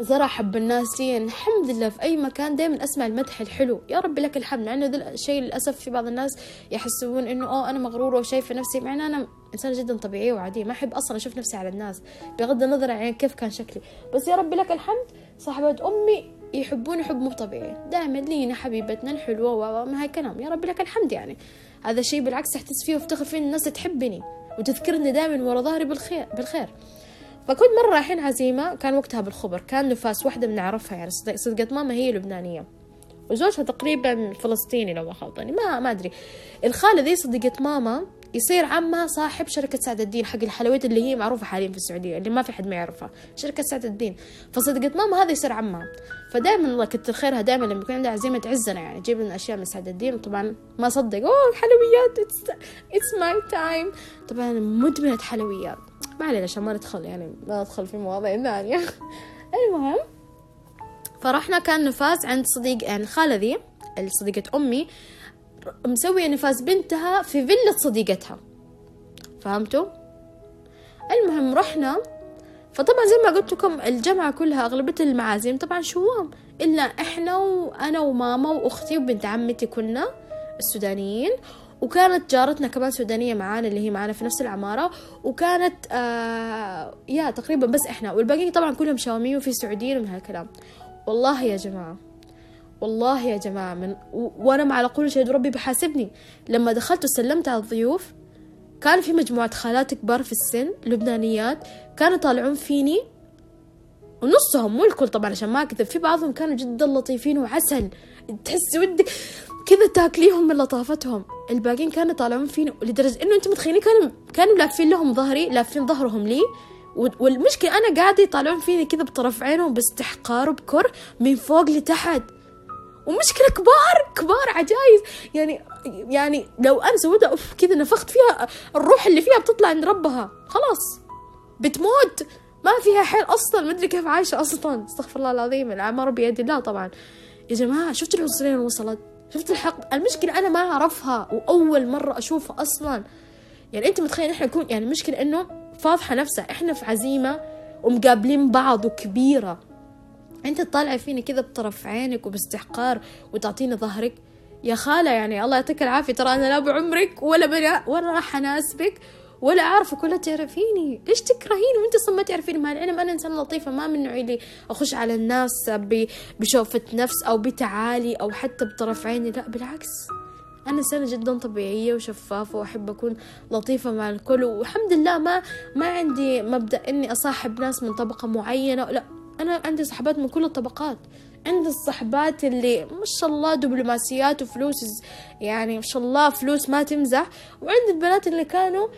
زرع حب الناس لي، يعني الحمد لله في أي مكان دائما أسمع المدح الحلو، يا رب لك الحمد. مع إنه ذا الشيء للأسف في بعض الناس يحسون إنه أنا مغرورة وشايفة نفسي، مع إنه أنا إنسانة جدا طبيعية وعادية، ما أحب أصلا أشوف نفسي على الناس بغض النظر عن كيف كان شكلي، بس يا رب لك الحمد صاحبات أمي يحبوني حب مو طبيعي، دائما لينا حبيبتنا الحلوة وما هاي كلام، يا رب لك الحمد. يعني هذا الشيء بالعكس أحس فيه وافتخر فيه، الناس تحبني وتذكرني دائما ورا ظهري بالخير. فكنت مرة رايحين عزيمة، كان وقتها بالخبر، كان نفاس واحدة بنعرفها يعني صدقت ماما، هي لبنانية وزوجها تقريبا فلسطيني لو ما خلطني، ما أدري. الخالة ذي صدقت ماما، يصير عمها صاحب شركة سعد الدين حق الحلويات اللي هي معروفة حاليا في السعودية، اللي ما في حد ما يعرفها، شركة سعد الدين. فصدقت ماما هذا يصير عمها، فدائما الله كتر خيرها، دائما لما يكون عندها عزيمة تعزنا يعني، تجيب لنا أشياء من سعد الدين، وطبعا ما صدق، أوه حلويات، it's my time. طبعا مدمنة حلويات، ما علينا عشان ما ندخل في مواضيع ثانية. المهم فرحنا، كان نفاس عند صديق يعني خالة ذي صديقة أمي مسوية نفاس بنتها في فيلة صديقتها، فهمتوا؟ المهم رحنا، فطبعا زي ما قلت لكم الجمعة كلها أغلبية المعازيم طبعا شوام، إلا إحنا وأنا وماما وأختي وبنت عمتي كنا السودانيين، وكانت جارتنا كمان سودانية معانا اللي هي معانا في نفس العمارة، وكانت يا تقريبا بس إحنا، والباقي طبعا كلهم شاميين وفي سعوديين ومن هالكلام. والله يا جماعة وأنا مع على قول شهد ربي بحاسبني، لما دخلت وسلمت على الضيوف كان في مجموعة خالات كبار في السن لبنانيات، كانوا طالعون فيني ونصهم، مو الكل طبعا عشان ما أكذب، في بعضهم كانوا جدا لطيفين وعسل، تحس ودك كذا تاكليهم من لطافتهم، الباقين كانوا طالعون فيني لدرجة إنه أنت متخيلين كانوا لافين لهم ظهري، لافين ظهرهم لي، والمشكلة أنا قاعدة يطالعون فيني كذا بطرف عينهم باستحقار وبكر من فوق لتحت، ومشكلة كبار عجايز، يعني لو أنا سويتها أوف كذا نفخت فيها، الروح اللي فيها بتطلع عند ربها، خلاص بتموت، ما فيها حيل أصلا، ما أدري كيف عايشة أصلا، استغفر الله العظيم، العمار بيد الله طبعا. يا جماعة شفت العنصرية وصلت، شفت الحق، المشكلة أنا ما أعرفها وأول مرة أشوفها أصلا، يعني أنت متخيل إحنا نكون يعني مشكلة إنه فاضحة نفسها، إحنا في عزيمة ومقابلين بعض وكبيرة، أنت تطالع فيني كذا بطرف عينك وباستحقار وتعطيني ظهرك، يا خالة يعني الله يعطيك العافية، ترى أنا لا بعمرك ولا راح أناسبك ولا أعرفك ولا تعرفيني، ليش تكرهيني وأنت صم ما تعرفيني؟ مع العلم أنا إنسان لطيفة، ما من نوعي اللي أخش على الناس بشوفة نفس أو بتعالي أو حتى بطرف عيني، لا بالعكس، أنا إنسانة جدا طبيعية وشفافة، وأحب أكون لطيفة مع الكل، والحمد لله ما عندي مبدأ إني أصاحب ناس من طبقة معينة، لا أنا عندي صحبات من كل الطبقات، عندي الصحبات اللي ما شاء الله دبلوماسيات وفلوس، يعني ما شاء الله فلوس ما تمزح، وعندي البنات اللي كانوا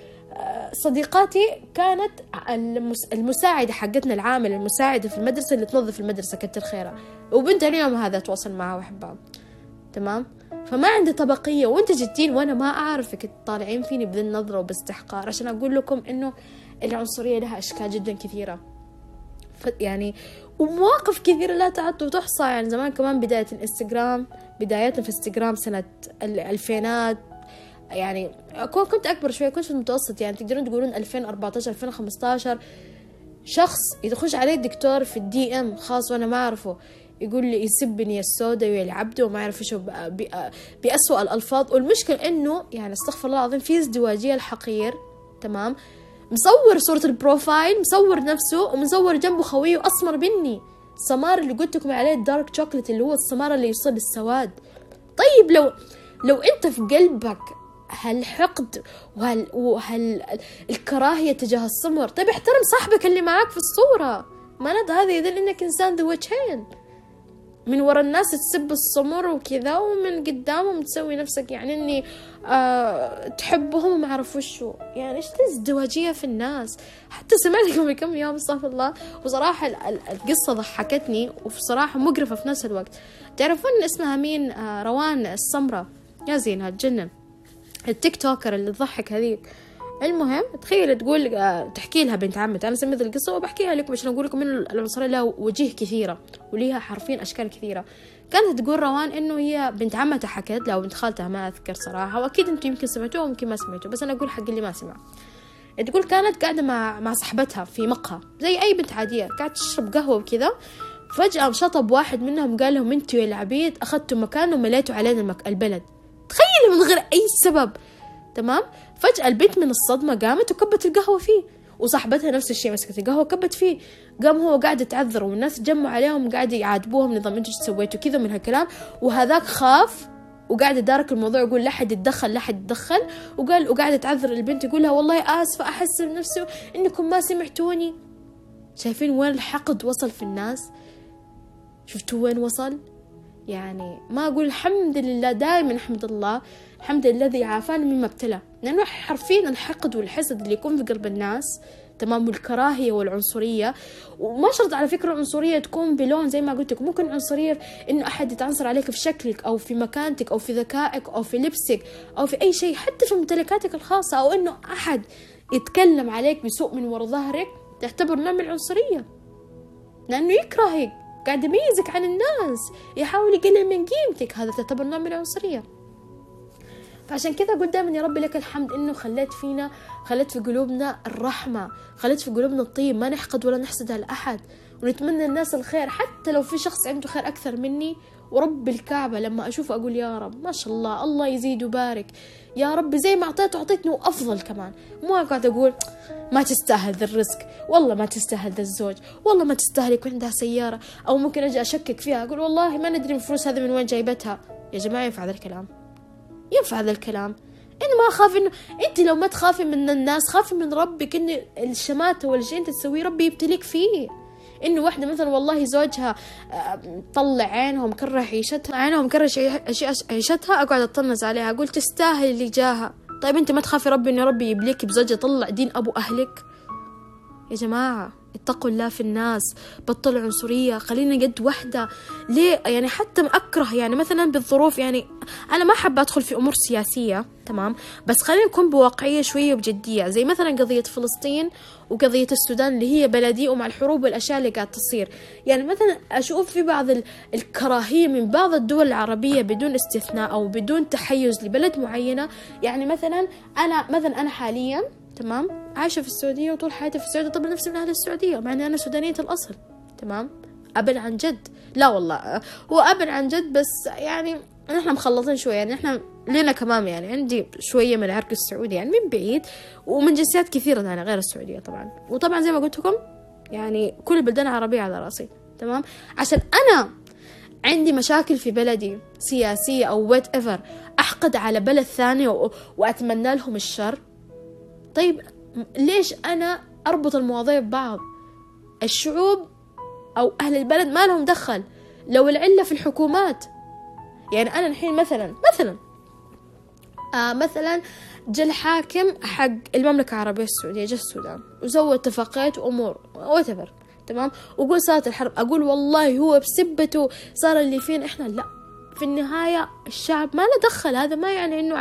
صديقاتي، كانت المساعدة حقتنا، العامل المساعدة في المدرسة اللي تنظف المدرسة كتر خيرها، وبنتها اليوم هذا أتواصل معها وأحبها، تمام؟ فما عندي طبقية، وأنت جدين وأنا ما أعرفك تطالعين فيني بذي النظرة وباستحقار، عشان أقول لكم إنه العنصرية لها أشكال جدا كثيرة، يعني ومواقف كثيرة لا تعد وتحصى. يعني زمان كمان بداية الانستغرام، بدايتنا في انستغرام سنة 2000، يعني كنت أكبر شوية، كنت في المتوسط، يعني تقدرون تقولون 2014 2015، شخص يدخل عليه الدكتور في الدي ام خاص وأنا ما أعرفه، يقول لي يسبني يا السودا ويا العبد وما اعرف ايش بأسوأ الالفاظ. والمشكله انه يعني استغفر الله العظيم في ازدواجيه الحقير تمام، مصور صوره البروفايل، مصور نفسه ومصور جنبه خويه اسمر مني، السمار اللي قلت لكم عليه الدارك شوكليت اللي هو السمار اللي يصيب السواد. طيب لو انت في قلبك هالحقد وهالكراهيه تجاه السمر، طيب احترم صاحبك اللي معاك في الصوره، معناته هذا يدل انك انسان ذو وجهين، من ورا الناس تسب السمر وكذا، ومن قدامهم تسوي نفسك يعني اني تحبهم وما اعرف وشو. يعني ايش الازدواجيه في الناس؟ حتى سمعت قبل كم يوم استغفر الله، وصراحه القصه ضحكتني وصراحه مقرفه في نفس الوقت. تعرفون اسمها مين؟ روان السمراء، يا زينها تجنن، التيك توكر اللي تضحك هذيك. المهم تخيل تقول تحكي لها بنت عمتي، انا سميت القصه وبحكيها لكم عشان اقول لكم انه العنصريه لها وجيه كثيره وليها حرفين اشكال كثيره. كانت تقول روان انه هي بنت عمتها حكت لو بنت خالتها ما اذكر صراحه، واكيد انتم يمكن سمعتوه ويمكن ما سمعتوه، بس انا اقول حق اللي ما سمع. تقول كانت قاعده مع صاحبتها في مقهى زي اي بنت عاديه، قاعده تشرب قهوه وكذا، فجاه شطب واحد منهم قال لهم انتوا يا العبيد اخذتوا مكاننا ومليتوا علينا البلد، تخيلوا من غير اي سبب تمام. فجأة البنت من الصدمة قامت وكبت القهوة فيه، وصاحبتها نفس الشيء مسكت القهوة وكبت فيه، قام هو قاعد يتعذر والناس تجمعوا عليهم قاعد يعاتبوهم نظام انتوا ايش سويتوا كذا من هالكلام، وهذاك خاف وقاعد يدارك الموضوع يقول لا حد يتدخل لا حد يتدخل، وقاعد يتعذر البنت يقول لها والله آسفة أحس بنفسي إنكم ما سمعتوني. شايفين وين الحقد وصل في الناس؟ شفتوا وين وصل؟ يعني ما أقول الحمد لله، دائما الحمد لله، الحمد لله الذي عافانا مما ابتلى، لأنه حرفيا الحقد والحسد اللي يكون في قلب الناس تمام، والكراهية والعنصرية. وما شرط على فكرة العنصرية تكون بلون زي ما قلت لكم، ممكن عنصرية إنه أحد يتعنصر عليك في شكلك أو في مكانتك أو في ذكائك أو في لبسك أو في أي شيء، حتى في ممتلكاتك الخاصة، أو إنه أحد يتكلم عليك بسوء من وراء ظهرك، تعتبر نوع من العنصرية، لأنه يكرهك قاعد يميزك عن الناس، يحاول يقلل من قيمتك، هذا تعتبر نوع من العنصرية. فعشان كذا أقول دائما يا ربي لك الحمد إنه خليت في قلوبنا الرحمة، خليت في قلوبنا الطيب، ما نحقد ولا نحسد على أحد، ونتمنى الناس الخير، حتى لو في شخص عنده خير أكثر مني ورب الكعبة لما أشوفه أقول يا رب ما شاء الله، الله يزيد وبارك يا رب، زي ما أعطيته أعطيتني وأفضل كمان، مو قاعد أقول ما تستاهل ذا الرزق، والله ما تستاهل ذا الزوج، والله ما تستاهل يكون عندها سيارة، أو ممكن أجي أشكك فيها أقول والله ما ندري الفلوس هذه من وين جايبتها. يا جماعة ينفع هذا الكلام؟ ينفع هذا الكلام؟ أنا ما أخاف، إنه أنت لو ما تخافي من الناس خافي من ربك، إن الشماتة والشيء أنت تسويه ربي يبتليك فيه. إنه واحدة مثلا والله زوجها طلع عينها ومكره عيشتها، أقعد أطنز عليها أقول تستاهل اللي جاها، طيب أنت ما تخافي ربي إنه ربي يبليك بزوجة طلع دين أبو أهلك؟ يا جماعة اتقوا الله في الناس، بطلوا عنصرية، خلينا قد واحدة. ليه يعني حتى أكره يعني مثلا بالظروف، يعني أنا ما حابة أدخل في أمور سياسية تمام، بس خلينا نكون بواقعية شوية وبجدية، زي مثلا قضية فلسطين وقضية السودان اللي هي بلدي، ومع الحروب والأشياء اللي قاعد تصير، يعني مثلا أشوف في بعض الكراهية من بعض الدول العربية بدون استثناء أو بدون تحيز لبلد معينة. يعني مثلا أنا حاليا تمام عايشة في السعودية وطول حياتي في السعودية، طبعا نفسي من أهل السعودية، مع أني أنا سودانية الأصل تمام، أبا عن جد، لا والله هو أبا عن جد، بس يعني نحن مخلطين شوية، يعني نحن لنا كمان يعني عندي شوية من العرق السعودي يعني من بعيد، ومن جنسيات كثيرة يعني غير السعودية طبعا، وطبعا زي ما قلت لكم يعني كل البلدان العربية على رأسي تمام. عشان أنا عندي مشاكل في بلدي سياسية أو وات إيفر، أحقد على بلد ثاني وأتمنى لهم الشر؟ طيب ليش أنا أربط المواضيع ببعض؟ الشعوب أو أهل البلد ما لهم دخل، لو العلة في الحكومات. يعني أنا الحين مثلا جاء الحاكم حق المملكة العربية السعودية جاء السودان وسوى اتفاقيات وأمور وتبر تمام، وقول صارت الحرب، أقول والله هو بسبته صار اللي فين إحنا، لا في النهاية الشعب ما له دخل. هذا ما يعني إنه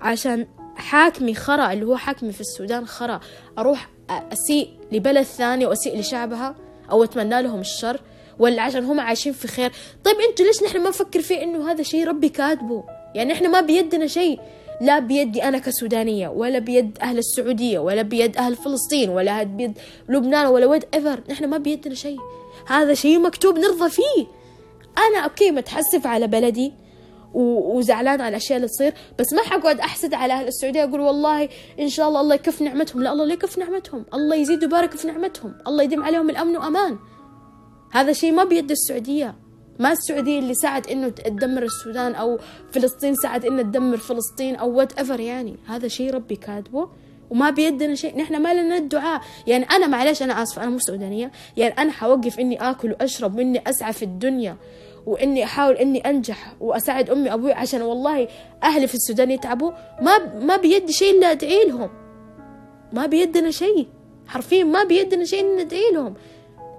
عشان حاكمي خرا اللي هو حاكمي في السودان خرا أروح أسيء لبلد ثاني وأسيء لشعبها أو أتمنى لهم الشر، ولا عشان هم عايشين في خير؟ طيب أنتوا ليش نحن ما نفكر فيه إنه هذا شيء ربي كاتبه؟ يعني إحنا ما بيدنا شيء، لا بيدي أنا كسودانية، ولا بيد أهل السعودية، ولا بيد أهل فلسطين، ولا بيد لبنان، ولا وات إيفر، نحن ما بيدنا شيء، هذا شيء مكتوب نرضى فيه. انا اوكي متحسف على بلدي وزعلان على الاشياء اللي تصير، بس ما حقعد احسد على اهل السعوديه اقول والله ان شاء الله الله يكف نعمتهم، لا الله يكف نعمتهم، الله يزيد ويبارك في نعمتهم، الله يديم عليهم الامن وامان. هذا شيء ما بيد السعوديه، ما السعوديه اللي سعت انه تدمر السودان او فلسطين سعت انه تدمر فلسطين او وات ايفر، يعني هذا شيء ربي كاتبه وما بيدنا شيء، نحن ما لنا الدعاء. يعني انا معلش انا اسفه انا مو سعودانيه، يعني انا حوقف اني اكل واشرب واني اسعى في الدنيا واني احاول اني انجح واساعد امي وابوي عشان والله اهلي في السودان يتعبوا؟ ما بيدي شيء الا ادعي لهم، ما بيدنا شيء حرفيا، ما بيدنا شيء ان ندعي لهم.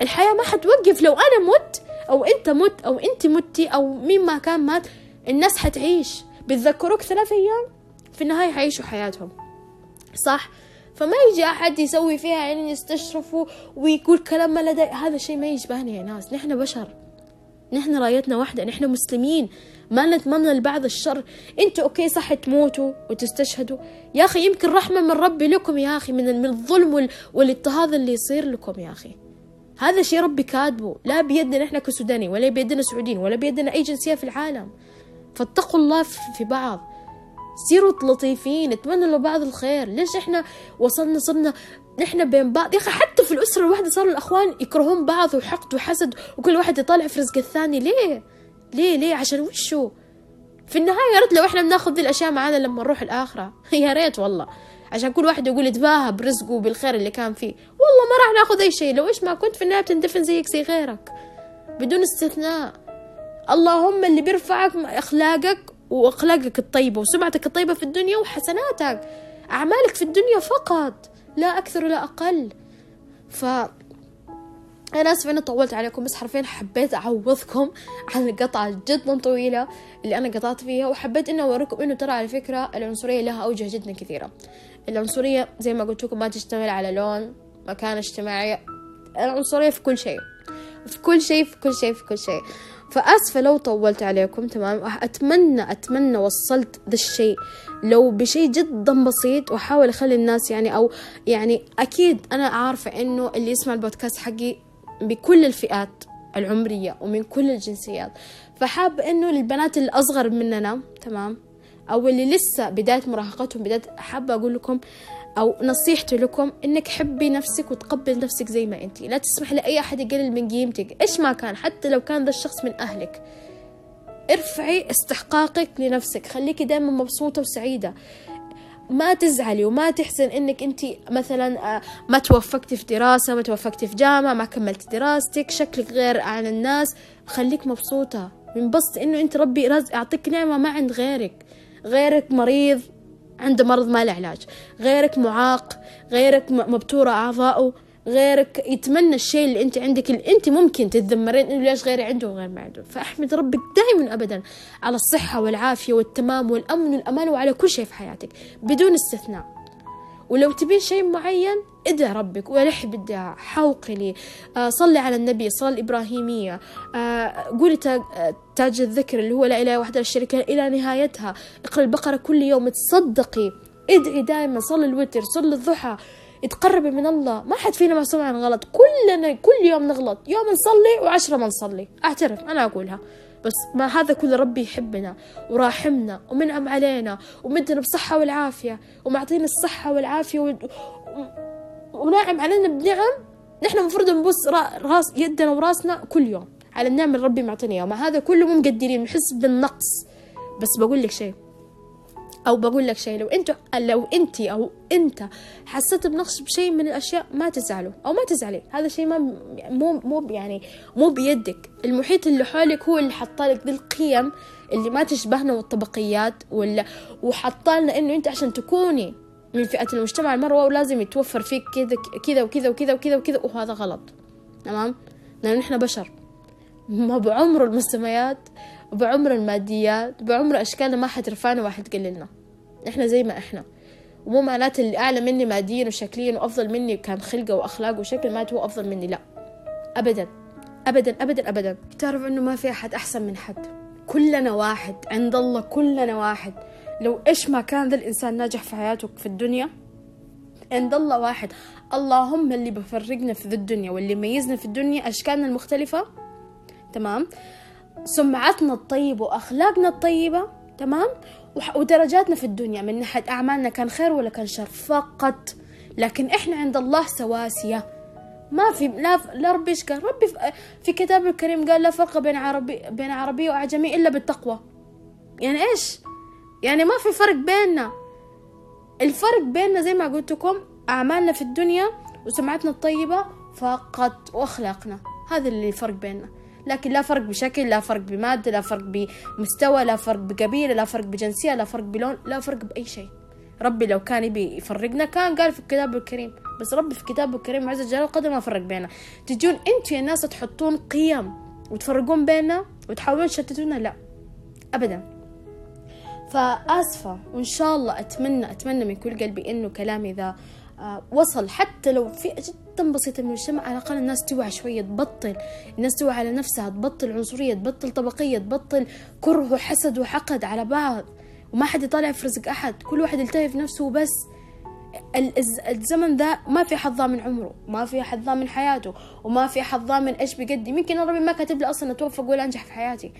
الحياه ما حتوقف، لو انا مت او انت مت او انت متي او مين ما كان مات، الناس حتعيش، بيتذكروك 3 ايام في النهايه حيعيشوا حياتهم صح. فما يجي احد يسوي فيها ان يستشرفوا ويقول كلام ما لدى، هذا الشيء ما يشبهنا يا ناس، نحن بشر، نحن رايتنا واحده، نحن مسلمين، ما نتمنى لبعض الشر. انتوا اوكي صح تموتوا وتستشهدوا، يا اخي يمكن رحمه من ربي لكم يا اخي من الظلم والاضطهاد اللي يصير لكم يا اخي. هذا شيء ربي كاتبه، لا بيدنا احنا كسوداني ولا بيدنا سعوديين ولا بيدنا اي جنسيه في العالم. فاتقوا الله في بعض، سيروا لطيفين، اتمنوا لبعض الخير. ليش احنا وصلنا صرنا نحن بين بعض يا اخي؟ حتى في الاسره الواحده صاروا الاخوان يكرهون بعض وحقد وحسد وكل واحد يطالع في رزق الثاني. ليه؟ ليه ليه؟ عشان وشو؟ في النهايه يا ريت لو احنا بناخذ ذي الاشياء معانا لما نروح الاخره يا ريت والله، عشان كل واحد يقول يتباهى برزقه وبالخير اللي كان فيه. والله ما راح ناخذ اي شيء، لو ايش ما كنت في النهايه بتندفن زيك زي غيرك بدون استثناء. اللهم اللي بيرفعك اخلاقك واخلاقك الطيبه وسمعتك الطيبه في الدنيا وحسناتك، اعمالك في الدنيا فقط لا اكثر ولا اقل. ف انا اسفه اني طولت عليكم، بس حرفيا حبيت اعوضكم عن القطعه جدا طويله اللي انا قطعت فيها، وحبيت اني اوريكم انه ترى على فكره العنصريه لها اوجه جدا كثيره. العنصريه زي ما قلت لكم ما تشتمل على لون، مكان اجتماعي، العنصريه في كل شيء، في كل شيء، في كل شيء، في كل شيء. فأسفة لو طولت عليكم، تمام؟ أتمنى وصلت ذا الشيء لو بشيء جدا بسيط، وأحاول أخلي الناس يعني أو يعني أكيد أنا عارفة إنه اللي يسمع البودكاست حقي بكل الفئات العمرية ومن كل الجنسيات، فحاب إنه للبنات الأصغر مننا تمام أو اللي لسه بداية مراهقتهم بداية، حابة أقول لكم أو نصيحتي لكم إنك حبي نفسك وتقبل نفسك زي ما أنتي، لا تسمح لأي أحد يقلل من قيمتك إيش ما كان، حتى لو كان ذا الشخص من أهلك. ارفعي استحقاقك لنفسك، خليكي دائما مبسوطة وسعيدة، ما تزعلي وما تحسن إنك أنتي مثلا ما توفقتي في دراسة، ما توفقتي في جامعة، ما كملتي دراستك، شكلك غير عن الناس. خليك مبسوطة من بس إنه أنت ربي رزق أعطيك نعمة ما عند غيرك. غيرك مريض عنده مرض ما له علاج، غيرك معاق، غيرك مبتورة أعضاؤه، غيرك يتمنى الشيء اللي أنت عندك اللي أنت ممكن تتذمرين إنه ليش غيري عنده وغير ما عنده. فأحمد ربك دائما أبدا على الصحة والعافية والتمام والأمن والأمان وعلى كل شيء في حياتك بدون استثناء. ولو تبين شيء معين ادعي ربك ولح بالدعاء، حوقي لي، صلي على النبي، صلي إبراهيمية، قولي تاج الذكر اللي هو لا إله وحده لا شريك له إلى نهايتها، اقرأ البقرة كل يوم، تصدقي، ادعي دائما، صلي الوتر، صلي الضحى، اتقربي من الله. ما حد فينا معصوم عن غلط، كلنا كل يوم نغلط، يوم نصلي و10 ما نصلي، اعترف أنا أقولها، بس ما هذا كله ربي يحبنا وراحمنا ومنعم علينا ومدنا بصحة والعافية ومعطينا الصحة والعافية وناعم علينا بنعم نحن مفروض نبوس راس يدنا وراسنا كل يوم على النعم اللي ربي معطينا اياها. مع هذا كله مو مقدرين، نحس بالنقص. بس بقول لك شيء لو انتي او انت حسيت بنقص بشيء من الاشياء ما تزعلوا او ما تزعلي، هذا الشيء ما مو بيدك. المحيط اللي حولك هو اللي حطالك ذي القيم اللي ما تشبهنا والطبقيات وحطالنا انه انت عشان تكوني من فئة المجتمع المرأة ولازم يتوفر فيك كذا كذا وكذا وكذا وكذا وكذا، وهذا غلط تمام، لأن إحنا بشر ما بعمر المسميات بعمر الماديات بعمر أشكالنا ما حترفعنا وما حتقللنا، إحنا زي ما إحنا. ومو معناته اللي أعلى مني ماديا وشكليا وأفضل مني كان خلقه وأخلاقه وشكل مات هو أفضل مني، لا أبدا أبدا أبدا أبدا. تعرف إنه ما في أحد أحسن من حد، كلنا واحد عند الله، كلنا واحد. لو إيش ما كان ذا الإنسان ناجح في حياته في الدنيا عند الله واحد. اللهم اللي بفرقنا في ذا الدنيا واللي ميزنا في الدنيا أشكالنا المختلفة تمام، سمعتنا الطيبة وأخلاقنا الطيبة، تمام، ودرجاتنا في الدنيا من ناحية أعمالنا كان خير ولا كان شر فقط، لكن إحنا عند الله سواسية. ما في لا ربي إيش قال؟ ربي في كتابه الكريم قال لا فرق بين عربي وأعجمي إلا بالتقوى. يعني إيش؟ يعني ما في فرق بيننا. الفرق بيننا زي ما قلت لكم أعمالنا في الدنيا وسمعتنا الطيبة فقط وأخلاقنا، هذا اللي الفرق بيننا، لكن لا فرق بشكل، لا فرق بمادة، لا فرق بمستوى، لا فرق بقبيلة، لا فرق بجنسية، لا فرق بلون، لا فرق بأي شيء. ربي لو كان يبي يفرقنا كان قال في كتابه الكريم، بس ربي في كتابه الكريم عز وجل قدر ما فرق بيننا. تجون انتوا يا ناس تحطون قيم وتفرقون بيننا وتحاولون تشتتونا، لا أبدا. فآسفة، وإن شاء الله أتمنى من كل قلبي إنه كلامي ذا وصل حتى لو فئة جدا بسيطة من المجتمع، على الأقل الناس توعى شوية، تبطل الناس توعى على نفسها، تبطل عنصرية، تبطل طبقية، تبطل كره وحسد وحقد على بعض، وما حد يطالع في رزق أحد، كل واحد يلتهي في نفسه وبس. الزمن ذا ما في حظ ضامن عمره، ما في حظ ضامن حياته، وما في حظ ضامن إيش بيقدم. يمكن ربي ما كاتب لي أصلا أتوفق ولا أنجح في حياتي،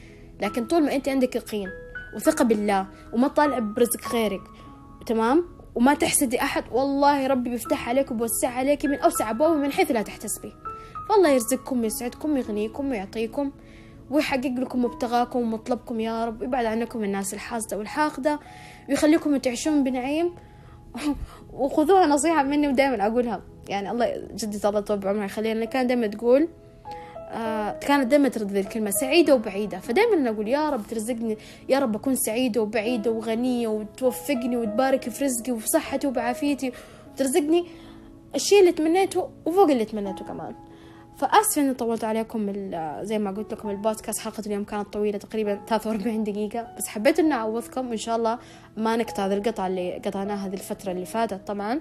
لكن طول ما أنت عندك يقين وثقة بالله وما طالع برزق غيرك، تمام، وما تحسدي أحد، والله ربي بيفتح عليك وبوسع عليك من أوسع أبوابه من حيث لا تحتسبي. والله يرزقكم ويسعدكم ويغنيكم ويعطيكم ويحقق لكم مبتغاكم ومطلبكم يا رب، ويبعد عنكم الناس الحاسدة والحاقدة ويخليكم تعيشون بنعيم. وخذوها نصيحة مني ودائما أقولها، يعني الله جدي الله طول بعمرها يخلينا، كان دائما تقول كانت دائما ترد الكلمة سعيدة وبعيدة، فدائما أنا أقول يا رب ترزقني، يا رب أكون سعيدة وبعيدة وغنية، وتوفقني وتبارك في رزقي وفي صحتي وبعافيتي، وترزقني الشيء اللي تمنيته وفوق اللي تمنيته كمان. فأسفة إني طولت عليكم، زي ما قلت لكم البودكاست حلقة اليوم كانت طويلة تقريبا 43 دقيقة، بس حبيت إني أعوضكم، وإن شاء الله ما نقطع هذه القطعة اللي قطعناها هذه الفترة اللي فاتت طبعا.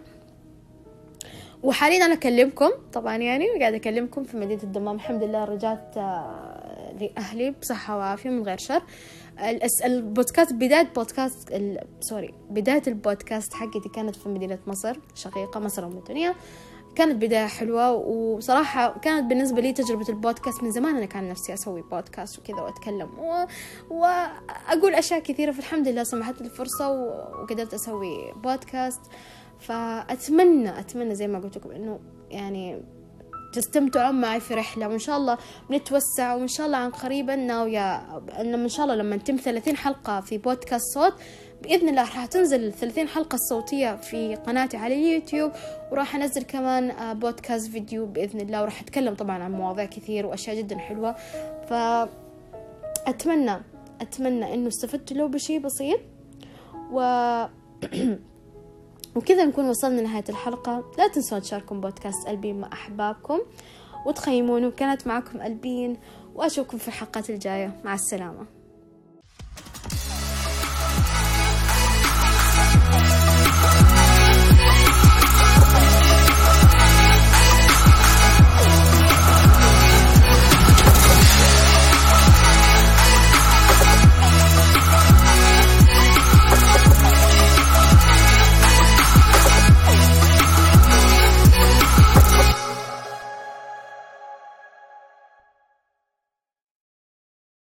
وحاليا أنا أكلمكم طبعا، يعني قاعدة أكلمكم في مدينة الدمام، الحمد لله رجعت لأهلي بصحة وعافية من غير شر. البودكاست بداية البودكاست حقتي كانت في مدينة مصر شقيقة، مصر أم الدنيا، كانت بداية حلوة، وصراحة كانت بالنسبة لي تجربة البودكاست. من زمان أنا كان نفسي أسوي بودكاست وكذا وأتكلم وأقول أشياء كثيرة، فالحمد لله سمحت لي الفرصة وقدرت أسوي بودكاست. فأتمنى زي ما قلت لكم إنه يعني تستمتعون معي في رحلة، وإن شاء الله بنتوسع، وإن شاء الله عن قريبا ناوية إنه إن شاء الله لما نتم 30 حلقة في بودكاست صوت بإذن الله راح تنزل ال30 حلقة الصوتية في قناتي على اليوتيوب، وراح أنزل كمان بودكاست فيديو بإذن الله، وراح أتكلم طبعا عن مواضيع كثير وأشياء جدا حلوة. فأتمنى إنه استفدت له بشيء بسيط وكذا نكون وصلنا لنهاية الحلقة. لا تنسوا تشاركون بودكاست قلبين مع أحبابكم وتقيمونه. كانت معكم قلبين، وأشوفكم في الحلقات الجاية. مع السلامة.